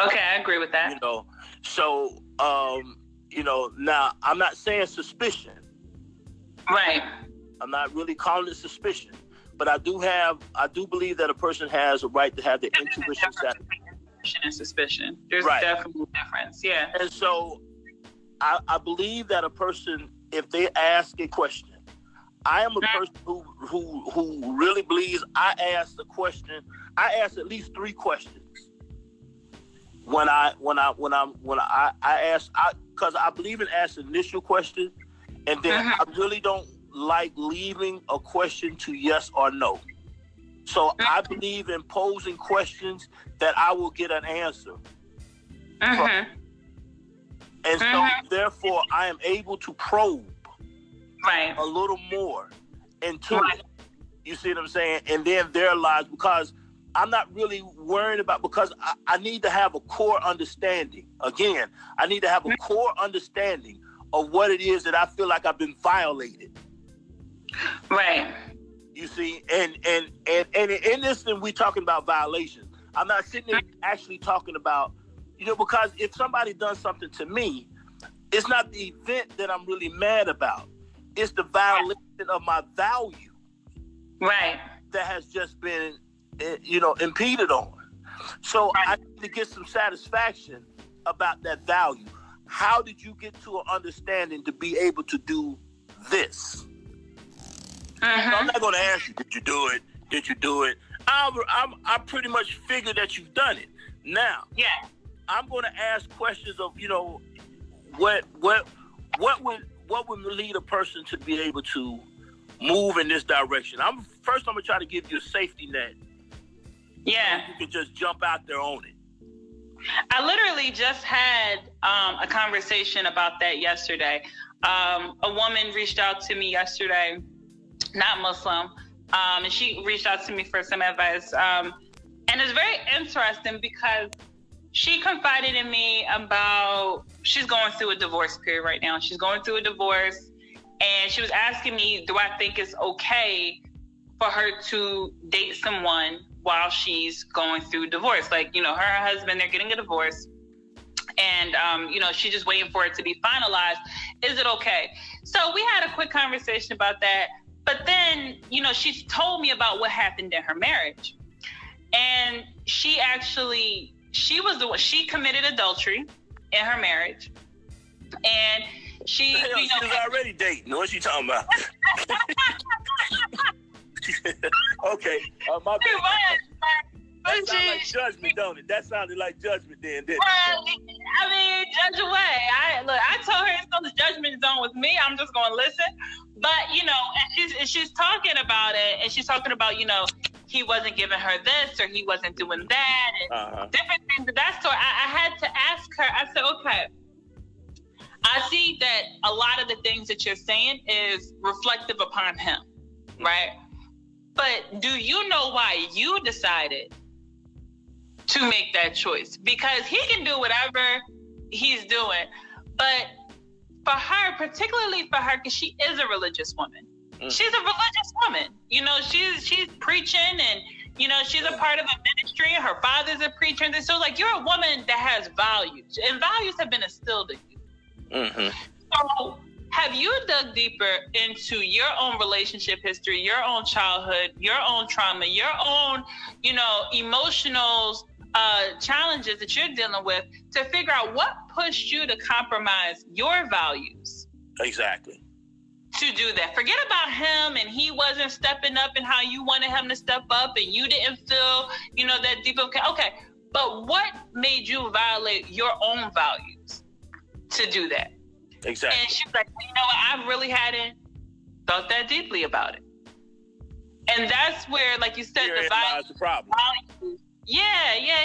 Okay, I agree with that. You know, so you know, now I'm not saying suspicion. Right. I'm not really calling it suspicion, but I do believe that a person has a right to have their intuition satisfied. And suspicion, there's definitely a difference. Yeah. And so, I believe that a person, if they ask a question. I am a person who really believes I asked the question. I asked at least three questions because I believe in asking initial question, and then I really don't like leaving a question to yes or no. So I believe in posing questions that I will get an answer from. And so therefore I am able to probe a little more into it. You see what I'm saying? And then their lives, because I'm not really worried about, because I need to have a core understanding. Again, I need to have a core understanding of what it is that I feel like I've been violated. Right. You see, and in this thing, we're talking about violations. I'm not sitting there actually talking about, you know, because if somebody done something to me, it's not the event that I'm really mad about. It's the violation of my value, right? That has just been, you know, impeded on. So I need to get some satisfaction about that value. How did you get to an understanding to be able to do this? So I'm not going to ask you, did you do it? Did you do it? I pretty much figured that you've done it. Now, I'm going to ask questions of, you know, what would lead a person to be able to move in this direction? I'm gonna try to give you a safety net. Yeah. You can just jump out there on it. I literally just had a conversation about that yesterday. A woman reached out to me yesterday, not Muslim, and she reached out to me for some advice. And it's very interesting because she confided in me about, she's going through a divorce period right now. She's going through a divorce, and she was asking me, do I think it's okay for her to date someone while she's going through divorce. Like, you know, her and her husband, they're getting a divorce, and, you know, she's just waiting for it to be finalized. Is it okay? So we had a quick conversation about that. But then, you know, she told me about what happened in her marriage. And she actually, she committed adultery in her marriage. And she, hell, you know, she was already dating. What you talking about? Okay. My bad. That sounded like judgment, don't it? That sounded like judgment then, didn't it? I mean, judge away. I told her it's not the judgment zone with me. I'm just going to listen. But, you know, she's talking about it, and she's talking about, you know, he wasn't giving her this or he wasn't doing that, and different things of that sort. I had to ask her. I said, okay, I see that a lot of the things that you're saying is reflective upon him, right? But do you know why you decided to make that choice? Because he can do whatever he's doing. But for her, particularly for her, because she is a religious woman. She's a religious woman. You know, she's preaching, and, you know, she's a part of a ministry. Her father's a preacher. And so, like, you're a woman that has values, and values have been instilled in you. So have you dug deeper into your own relationship history, your own childhood, your own trauma, your own, you know, emotional challenges that you're dealing with to figure out what pushed you to compromise your values? Exactly. To do that. Forget about him and he wasn't stepping up and how you wanted him to step up and you didn't feel, you know, that deep of, okay, but what made you violate your own values to do that? Exactly. And she's like, you know what, I really hadn't thought that deeply about it. And that's where, like you said, the values, Yeah.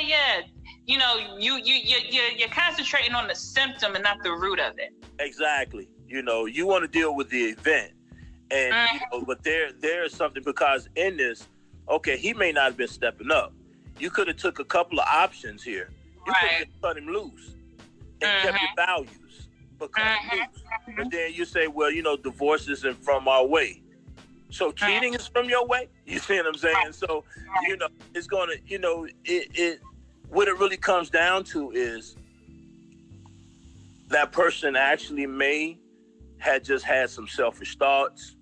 You know, you're concentrating on the symptom and not the root of it. Exactly. You know, you want to deal with the event, and you know, but there is something, because in this, okay, he may not have been stepping up. You could have took a couple of options here. You could have just cut him loose and kept your values, but cut him loose. But then you say, well, you know, divorce isn't from our way, so cheating is from your way. You see what I'm saying? So you know, it's gonna, you know, it what it really comes down to is that person actually had just had some selfish thoughts.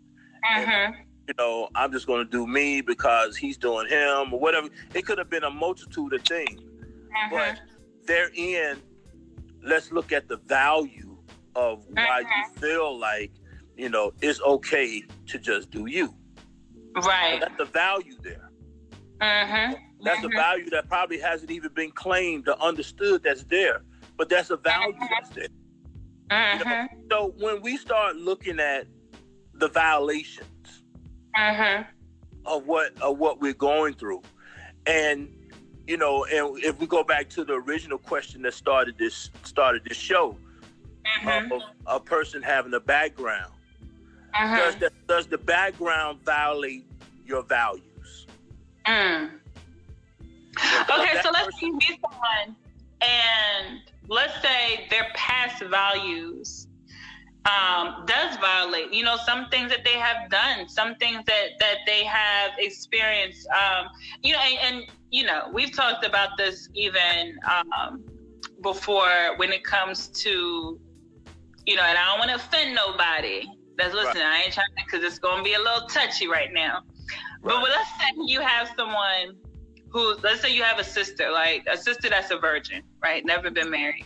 And, you know, I'm just going to do me because he's doing him or whatever. It could have been a multitude of things. But therein, let's look at the value of why you feel like, you know, it's okay to just do you. Right. So that's the value there. That's a value that probably hasn't even been claimed or understood that's there. But that's a value that's there. You know, so when we start looking at the violations of what we're going through, and you know, and if we go back to the original question that started this show, a person having a background, does the background violate your values? Okay, so let's meet someone, and let's say their past values does violate, you know, some things that they have done, some things that they have experienced, you know, and, you know, we've talked about this even before when it comes to, you know, and I don't want to offend nobody that's listening. Right. I ain't trying to, because it's going to be a little touchy right now. Right. But let's say you have someone who, let's say you have a sister that's a virgin, right? Never been married.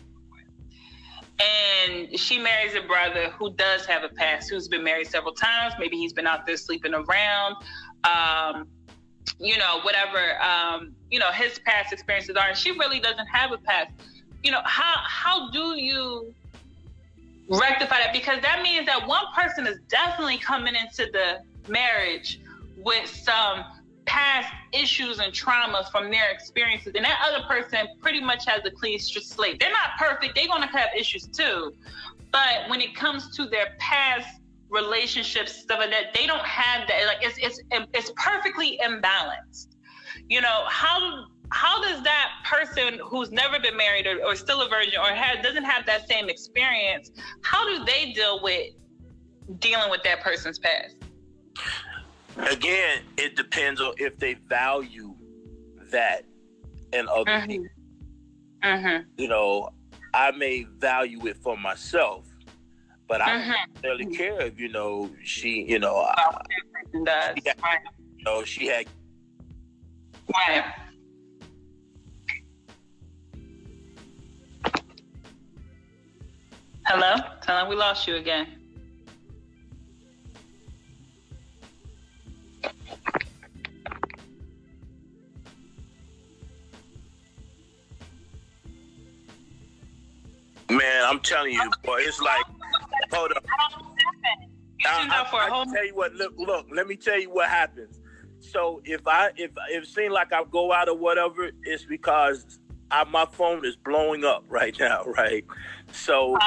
And she marries a brother who does have a past, who's been married several times. Maybe he's been out there sleeping around, you know, whatever, you know, his past experiences are. And she really doesn't have a past. You know, how do you rectify that? Because that means that one person is definitely coming into the marriage with some past issues and traumas from their experiences, and that other person pretty much has a clean slate. They're not perfect, they're going to have issues too, but when it comes to their past relationships, stuff like that, they don't have that. Like it's perfectly imbalanced. You know, how does that person who's never been married or still a virgin or doesn't have that same experience, how do they deal with dealing with that person's past? Again, it depends on if they value that in other people. You know, I may value it for myself, but I don't necessarily care if, you know, she, you know, she had. Right. Hello? Tell him we lost you again. Man, I'm telling you, boy, it's like, hold up. I tell you what, look, let me tell you what happens. So if it seems like I go out or whatever, it's because my phone is blowing up right now, right? So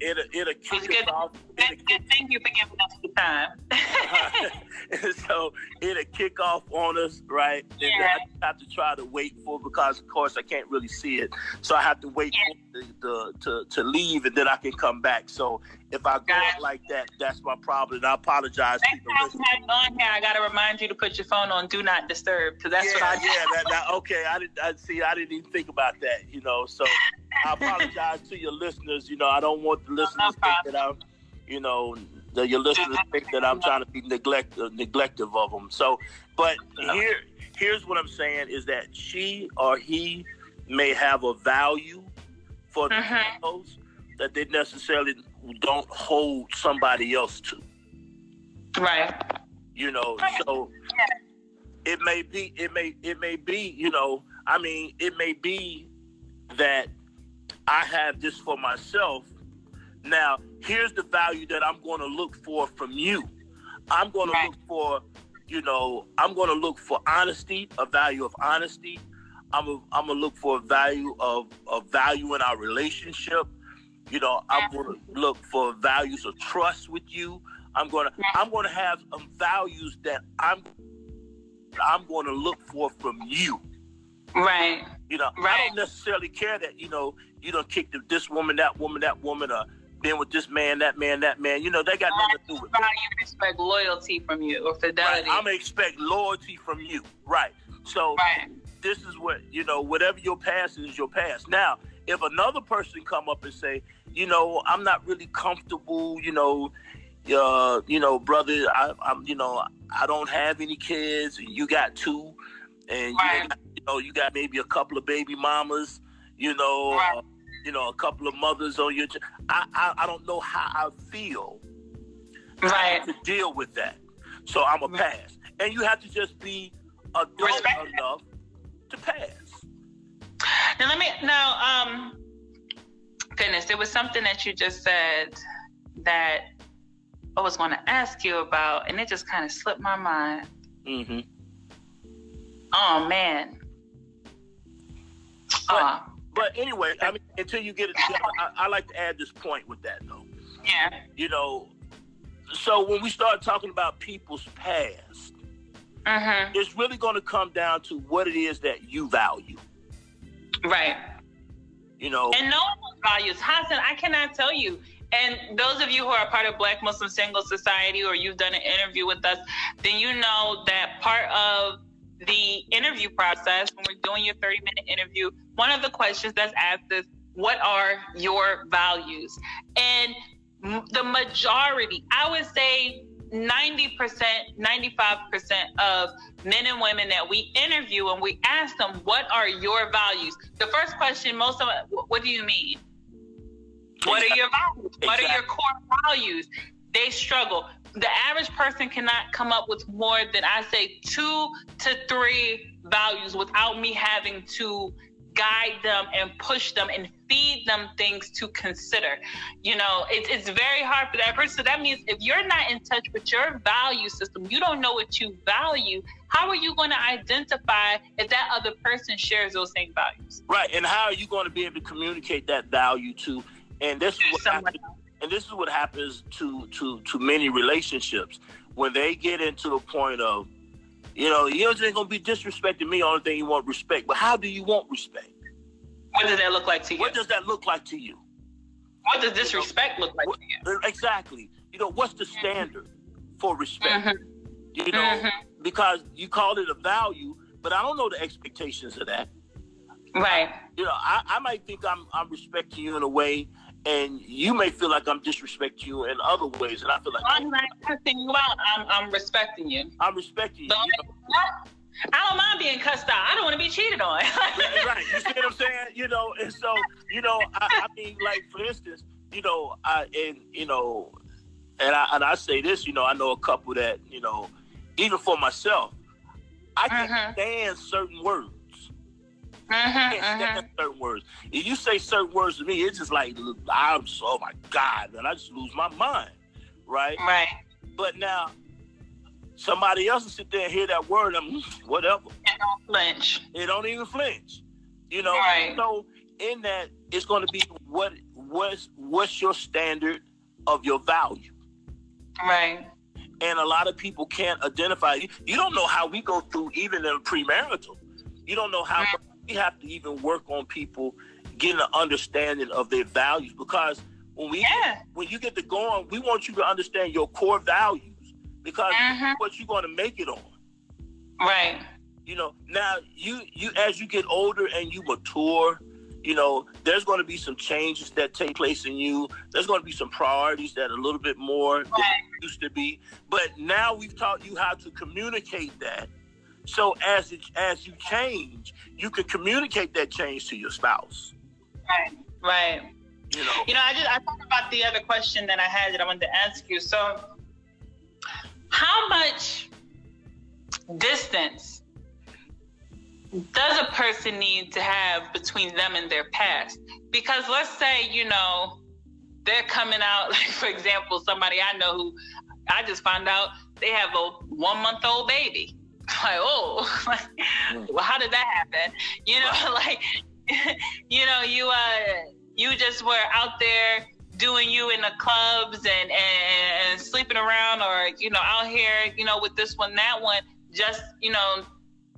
it'll kick us off. Good thing you've been giving us the time. So it'll kick off on us, right? Yeah. And I just have to try to wait for, because of course I can't really see it. So I have to wait for to leave, and then I can come back. So if I go out like that, that's my problem. And I apologize. Next time I'm on here, I gotta remind you to put your phone on Do Not Disturb, because that's what I do. Okay. I didn't even think about that. You know, so I apologize to your listeners. You know, I don't want the listeners to think that I'm, you know, your listeners think that I'm trying to be neglective of them. So, but here's what I'm saying is that she or he may have a value for themselves that they necessarily don't hold somebody else to. Right. You know, so it may be, you know, I mean, it may be that I have this for myself. Now, here's the value that I'm going to look for from you. I'm going to look for, you know, I'm going to look for honesty, a value of honesty. I'm going to look for a value of value in our relationship. You know, I'm going to look for values of trust with you. I'm going to have values that I'm going to look for from you. Right. You know, I don't necessarily care that, you know, you don't kick this woman, that woman, or been with this man, that man, you know, they got nothing to do with it. You expect loyalty from you, or fidelity. Right. I'm going to expect loyalty from you. Right. So this is what, you know, whatever your past is your past. Now, if another person come up and say, you know, I'm not really comfortable, you know, brother, I'm, you know, I don't have any kids, and you got two, and you got maybe a couple of baby mamas, you know, you know, a couple of mothers on your. I don't know how I feel. Right. To deal with that, so I'm a pass, and you have to just be adult enough to pass. Now goodness, there was something that you just said that I was going to ask you about, and it just kind of slipped my mind. Mm-hmm. Oh man. But anyway, I mean, until you get it together, I like to add this point with that, though. Yeah. You know, so when we start talking about people's past, it's really going to come down to what it is that you value. Right. You know. And knowing those values, Hasan, I cannot tell you. And those of you who are part of Black Muslim Single Society, or you've done an interview with us, then you know that part of the interview process, when we're doing your 30-minute interview, one of the questions that's asked is, what are your values? And the majority, I would say 90%, 95% of men and women that we interview, and we ask them, what are your values? The first question, most of them, what do you mean? What are your values? What are your core values? They struggle. The average person cannot come up with more than, I say, 2 to 3 values without me having to guide them and push them and feed them things to consider. You know, it's very hard for that person. So that means if you're not in touch with your value system, you don't know what you value, how are you going to identify if that other person shares those same values? Right. And how are you going to be able to communicate that value to, and this is what happens to many relationships when they get into a point of, you know, you ain't gonna be disrespecting me. Only thing you want respect, but how do you want respect? What does that look like to you? What does that look like to you? What does disrespect look like to you? Exactly. You know, what's the standard for respect? You know, because you called it a value, but I don't know the expectations of that. Right. You know, I might think I'm respecting you in a way, and you may feel like I'm disrespecting you in other ways, and I feel like I'm not cussing you out. I'm respecting you. I'm respecting you. So, you know? I don't mind being cussed out. I don't want to be cheated on. Right. You see what I'm saying? You know, and so, you know, I mean, like, for instance, you know, I say this, you know, I know a couple that, you know, even for myself, I can't stand certain words. I can't stand certain words. If you say certain words to me, it's just like, I'm so, oh my God, man, I just lose my mind, right? Right. But now, somebody else will sit there and hear that word, and whatever. It don't flinch. It don't even flinch. You know, right. So in that, it's going to be what's your standard of your value? Right. And a lot of people can't identify. You don't know how we go through even in premarital. You don't know how much we have to even work on people getting an understanding of their values, because when you get to going, we want you to understand your core values, because what you're going to make it on. Right. You know, now you as you get older and you mature, you know, there's going to be some changes that take place in you. There's going to be some priorities that are a little bit more than it used to be. But now we've taught you how to communicate that. So as you change, you can communicate that change to your spouse. Right. Right. You know, I thought about the other question that I had that I wanted to ask you. So, how much distance does a person need to have between them and their past? Because let's say, you know, they're coming out, like, for example, somebody I know who I just found out they have a 1-month-old baby. Like, oh, like, well, how did that happen? You know, like, you know, you just were out there doing you in the clubs and sleeping around, or, you know, out here, you know, with this one, that one, just, you know,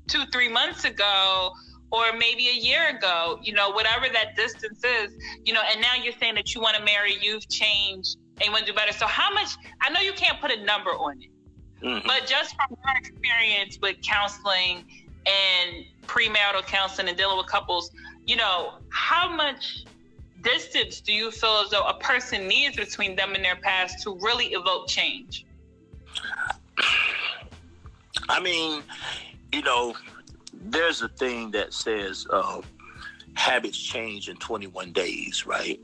2-3 months ago, or maybe a year ago, you know, whatever that distance is, you know, and now you're saying that you want to marry, you've changed and you want to do better. So how much, I know you can't put a number on it, but just from your experience with counseling and premarital counseling and dealing with couples, you know, how much distance do you feel as though a person needs between them and their past to really evoke change? I mean, you know, there's a thing that says habits change in 21 days, right?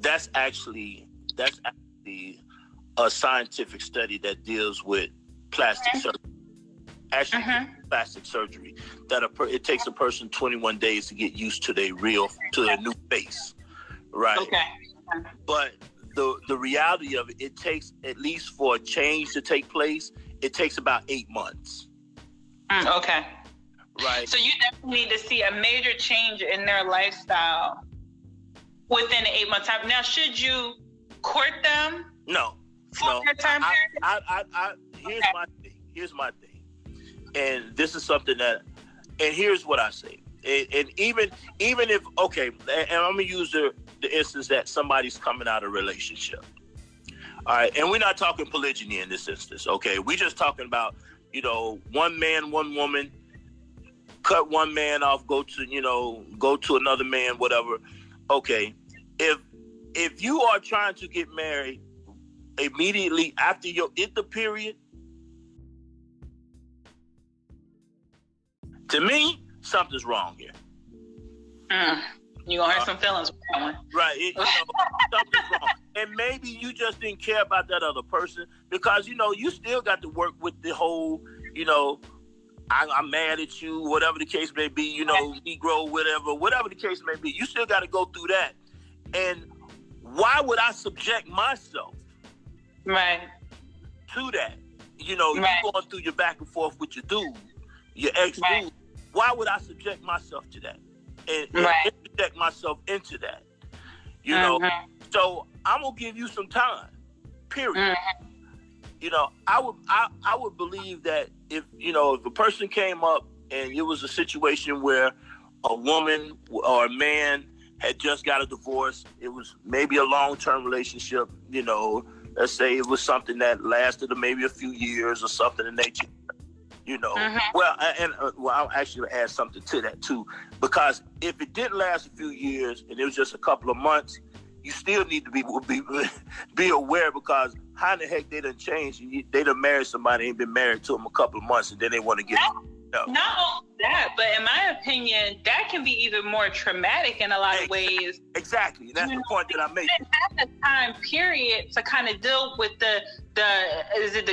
That's actually a scientific study that deals with plastic surgery. Actually, plastic surgery that it takes a person 21 days to get used to their new face, right? Okay. But the reality of it takes, at least for a change to take place, it takes about 8 months. Okay. Right. So you definitely need to see a major change in their lifestyle within an 8-month time. Now, should you court them? No. Their time period? Here's my thing. And this is something that, and here's what I say. And even if, okay, and I'm going to use the instance that somebody's coming out of a relationship. All right. And we're not talking polygyny in this instance. Okay. We're just talking about, you know, one man, one woman, cut one man off, go to another man, whatever. Okay. If you are trying to get married immediately after your ITHA period, to me, something's wrong here. You're going to hurt some feelings with that one. Right. Something's wrong. And maybe you just didn't care about that other person, because, you know, you still got to work with the whole, you know, I'm mad at you, whatever the case may be, you know, Negro, whatever the case may be. You still got to go through that. And why would I subject myself to that? You know, you're going through your back and forth with your dude. Your ex, dude, why would I subject myself to that and interject myself into that? You know, so I'm gonna give you some time. Period. You know, I would believe that if, you know, if a person came up and it was a situation where a woman or a man had just got a divorce, it was maybe a long-term relationship. You know, let's say it was something that lasted maybe a few years or something in nature. you know. Well, I'll actually add something to that too, because if it did last a few years and it was just a couple of months, you still need to be aware, because how in the heck they done changed? They done married somebody, ain't been married to them a couple of months, and then they want to get Not only that, but in my opinion, that can be even more traumatic in a lot of ways. Exactly. That's the point that I made. At the time period to kind of deal with the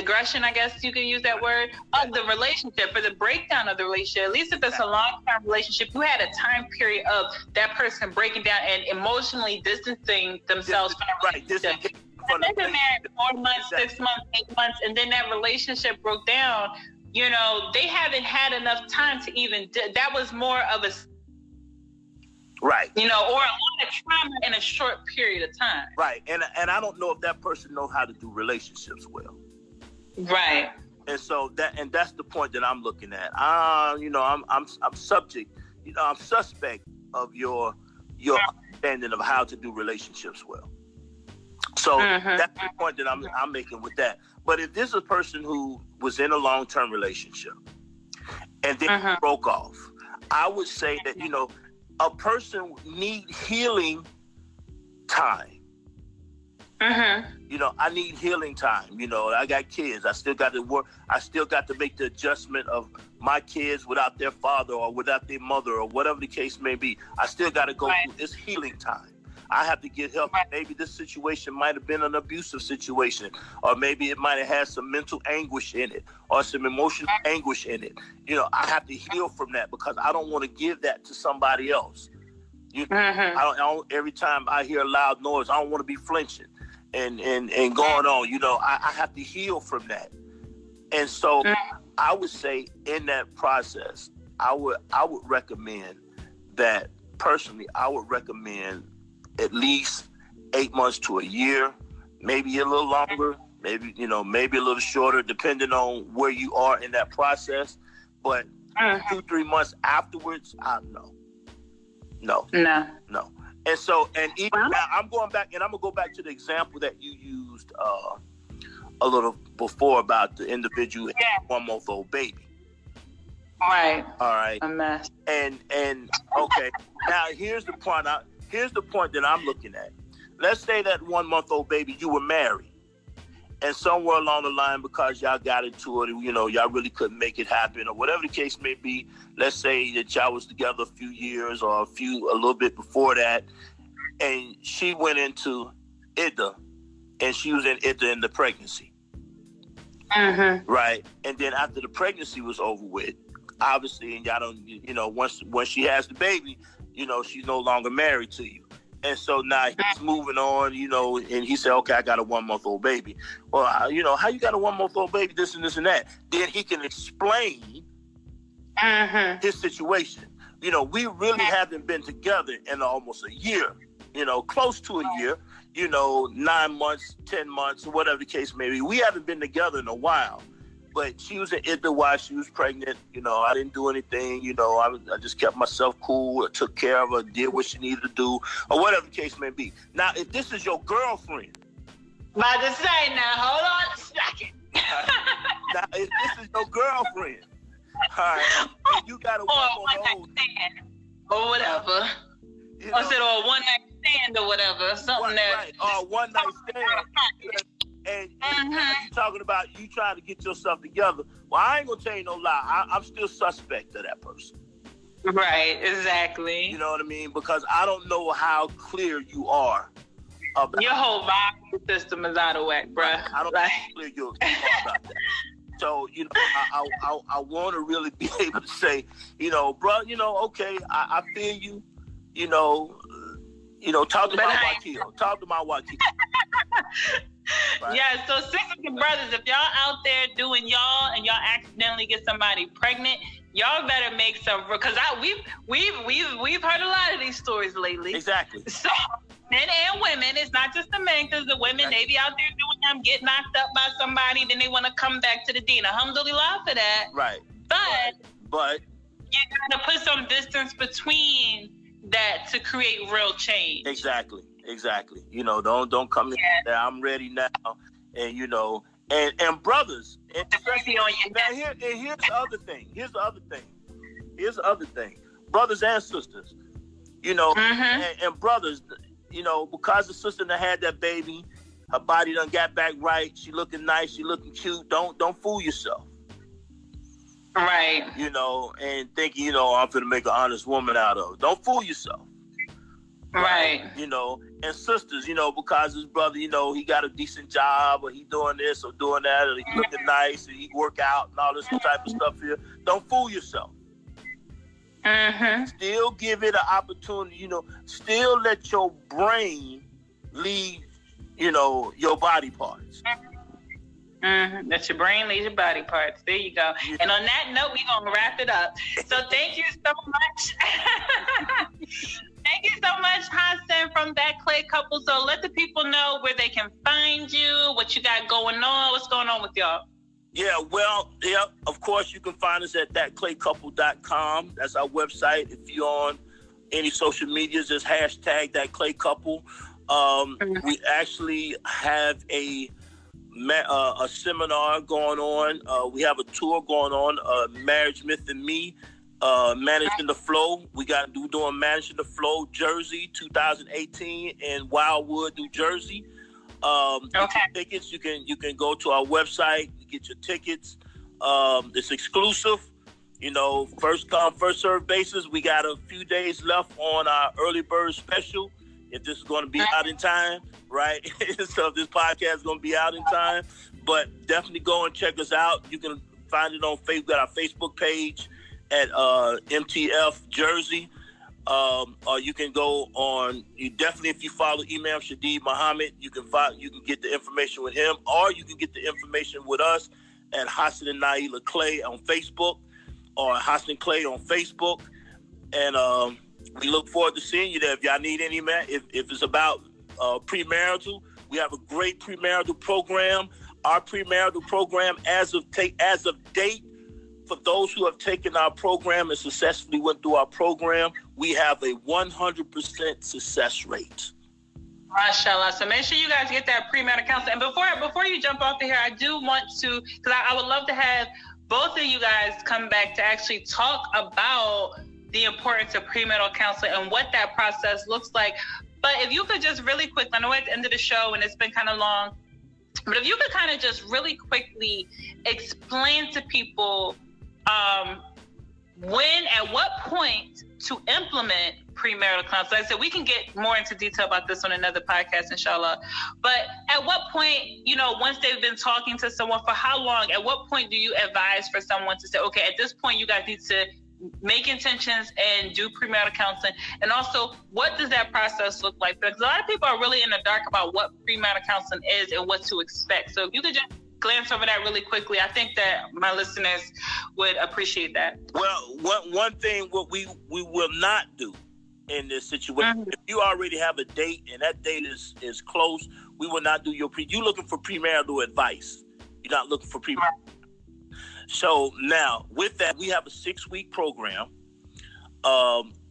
aggression, I guess you can use that word, of the relationship, or the breakdown of the relationship. At least if it's a long-term relationship, you had a time period of that person breaking down and emotionally distancing themselves from the relationship. Right. They've been married 4 months, 6 months, 8 months, and then that relationship broke down. You know, they haven't had enough time to even, that was more of a, right, you know, or a lot of trauma in a short period of time. Right. And I don't know if that person knows how to do relationships well. Right. And so that's the point that I'm looking at. You know, I'm suspect of your understanding of how to do relationships well. So that's the point that I'm making with that. But if this is a person who was in a long-term relationship and then broke off, I would say that, you know, a person need healing time. You know, I need healing time. You know, I got kids. I still got to work. I still got to make the adjustment of my kids without their father or without their mother or whatever the case may be. I still got to go through this healing time. I have to get help. Maybe this situation might have been an abusive situation, or maybe it might have had some mental anguish in it or some emotional anguish in it. You know, I have to heal from that, because I don't want to give that to somebody else. You know, I don't, every time I hear a loud noise, I don't want to be flinching and going on. You know, I have to heal from that. And so I would say in that process, I would recommend that, personally, I would recommend at least 8 months to a year, maybe a little longer, maybe a little shorter, depending on where you are in that process. But 2-3 months afterwards, I don't know. No. And so, and even now, I'm going back, and I'm gonna go back to the example that you used a little before about the individual 1-month-old baby. All right. A mess. And okay. Now here's the point that I'm looking at. Let's say that 1-month-old baby, you were married, and somewhere along the line, because y'all got into it, you know, y'all really couldn't make it happen, or whatever the case may be. Let's say that y'all was together a few years or a little bit before that, and she went into Iddah, and she was in Iddah in the pregnancy. Right. And then after the pregnancy was over with, obviously, and y'all don't, you know, once she has the baby, you know, she's no longer married to you. And so now he's moving on, you know, and he said, okay, I got a 1-month-old baby. Well, you know, how you got a 1-month-old baby, this and this and that. Then he can explain his situation. You know, we really haven't been together in almost a year, you know, close to a year, you know, 9 months, 10 months, whatever the case may be. We haven't been together in a while. But she was in Iddah while she was pregnant. You know, I didn't do anything. You know, I just kept myself cool. I took care of her, did what she needed to do, or whatever the case may be. Now, if this is your girlfriend. About to say, now, hold on a second. Now, if this is your girlfriend, all right, and you got a one-night stand or whatever. You know, I said, or one-night stand or whatever. Something that. Right, or one-night stand. And you're talking about you trying to get yourself together. Well, I ain't gonna tell you no lie. I'm still suspect of that person. Right, exactly. You know what I mean? Because I don't know how clear you are about your whole vibe system is out of whack, bruh. I don't know how clear you are about that. So, you know, I want to really be able to say, you know, bro, you know, okay, I feel you. You know, talk to my Wakil. Talk to my Wakil. Right. Yeah, so sisters and brothers, if y'all out there doing y'all and y'all accidentally get somebody pregnant, y'all better make some, because we've heard a lot of these stories lately. Exactly. So men and women, it's not just the men, because the women, they be out there doing them, get knocked up by somebody, then they want to come back to the deen. Alhamdulillah for that. Right. But you gotta put some distance between that to create real change. Exactly. You know, don't come in there. I'm ready now, and you know, and brothers. Here's the other thing. Brothers and sisters, you know, and brothers, you know, because the sister that had that baby, her body done got back right. She looking nice. She looking cute. Don't fool yourself. Right. You know, and thinking, you know, I'm gonna make an honest woman out of. Don't fool yourself. Right. You know, and sisters, you know, because his brother, you know, he got a decent job or he doing this or doing that or he looking nice and he work out and all this type of stuff here. Don't fool yourself. Still give it an opportunity, you know, still let your brain lead, you know, your body parts. Let your brain lead your body parts. There you go. And on that note, we're going to wrap it up. So thank you so much. Thank you so much, Hasan, from That Clay Couple. So let the people know where they can find you, what you got going on, what's going on with y'all. Yeah, well, yeah, of course, you can find us at thatclaycouple.com. That's our website. If you're on any social media, just hashtag That Clay Couple. We actually have a seminar going on. We have a tour going on, Marriage Myth and Me. Managing the Flow. We're doing Managing the Flow Jersey 2018 in Wildwood, New Jersey. Tickets, you can go to our website, get your tickets. It's exclusive, you know, first come, first serve basis. We got a few days left on our early bird special. If this is going to be out in time, right? So if this podcast is going to be out in time, but definitely go and check us out. You can find it on Facebook. We got our Facebook page at MTF Jersey, or you can go on. You definitely, if you follow Imam Shadeed Muhammad, you can get the information with him, or you can get the information with us at Hasan and Naila Clay on Facebook, or Hasan Clay on Facebook. And we look forward to seeing you there. If y'all need any if it's about premarital, we have a great premarital program. Our premarital program, as of date. For those who have taken our program and successfully went through our program, we have a 100% success rate. MashaAllah. So make sure you guys get that premarital counseling. And before you jump off of here, I do want to, because I would love to have both of you guys come back to actually talk about the importance of premarital counseling and what that process looks like. But if you could just really quick, I know we're at the end of the show and it's been kind of long, but if you could kind of just really quickly explain to people when, at what point to implement premarital counseling. I said we can get more into detail about this on another podcast, inshallah. But at what point, you know, once they've been talking to someone for how long, at what point do you advise for someone to say, okay, at this point you guys need to make intentions and do premarital counseling? And also, what does that process look like? Because a lot of people are really in the dark about what premarital counseling is and what to expect. So if you could just glance over that really quickly, I think that my listeners would appreciate that. Well, one thing what we will not do in this situation, if you already have a date and that date is close, we will not do your you're looking for premarital advice. You're not looking for premarital. So now with that, we have a 6-week program.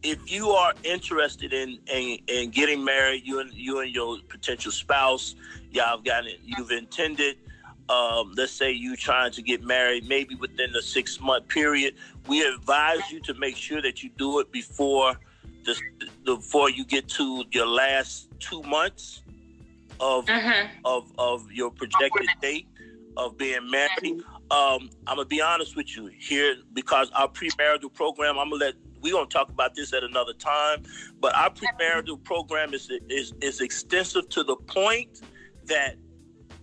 If you are interested in getting married, you and your potential spouse, y'all have gotten it, you've intended. Let's say you're trying to get married maybe within the 6-month period. We advise you to make sure that you do it before you get to your last 2 months of your projected date of being married. I'm gonna be honest with you here, because our premarital program, we're gonna talk about this at another time, but our premarital program is extensive to the point that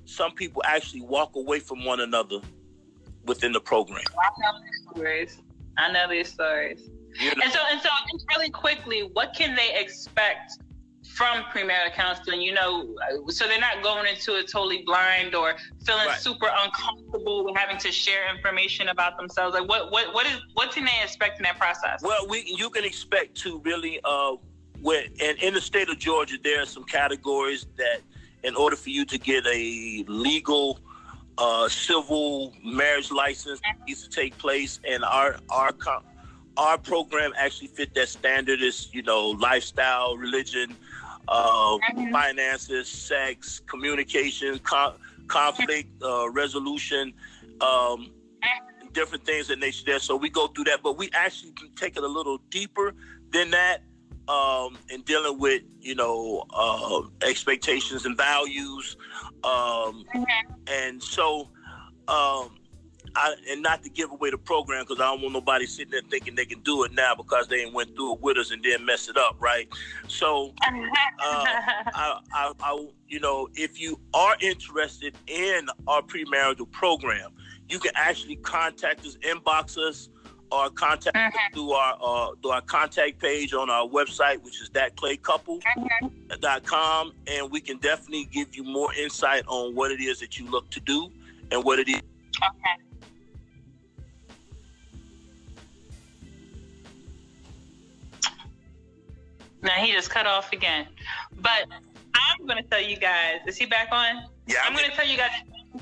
some people actually walk away from one another within the program. I know these stories. You know? And so just really quickly, what can they expect from premarital counseling? You know, so they're not going into it totally blind or feeling super uncomfortable with having to share information about themselves. Like, what can they expect in that process? Well, you can expect to really, and in the state of Georgia, there are some categories that, in order for you to get a legal civil marriage license, needs to take place, and our program actually fit that standard. Is, you know, lifestyle, religion, finances, sex, communication, conflict resolution, different things that nature there. So we go through that, but we actually take it a little deeper than that, and dealing with, you know, expectations and values, and so and not to give away the program, because I don't want nobody sitting there thinking they can do it now because they ain't went through it with us and then mess it up, right? So, I you know, if you are interested in our premarital program, you can actually contact us, inbox us, or contact us through our contact page on our website, which is thatclaycouple.com, and we can definitely give you more insight on what it is that you look to do and what it is. Okay. Now he just cut off again, but I'm gonna tell you guys. Is he back on? Yeah. I'm gonna tell you guys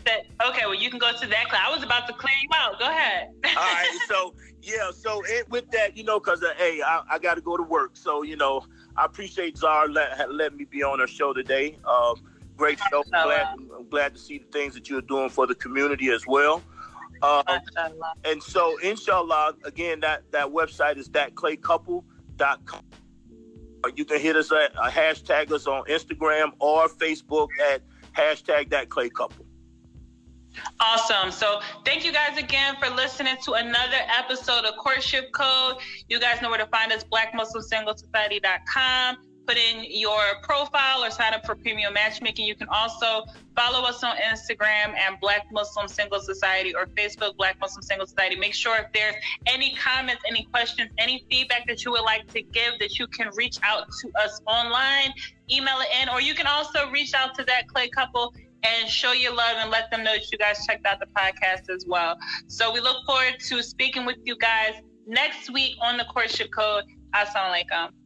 that. Okay, well, you can go to that class. I was about to clear you out. Go ahead. All right. So yeah. So with that, you know, because hey, I got to go to work. So you know, I appreciate Zara let me be on her show today. Great show. I'm glad to see the things that you're doing for the community as well. And so, inshallah, again, that website is thatclaycouple.com. You can hit us at hashtag us on Instagram or Facebook at hashtag That Clay Couple. Awesome. So thank you guys again for listening to another episode of Courtship Code. You guys know where to find us, blackmuslimsinglesociety.com. Put in your profile or sign up for premium matchmaking. You can also follow us on Instagram and Black Muslim Single Society, or Facebook, Black Muslim Single Society. Make sure if there's any comments, any questions, any feedback that you would like to give, that you can reach out to us online, email it in, or you can also reach out to That Clay Couple and show your love and let them know that you guys checked out the podcast as well. So we look forward to speaking with you guys next week on the Courtship Code. Assalamu alaikum.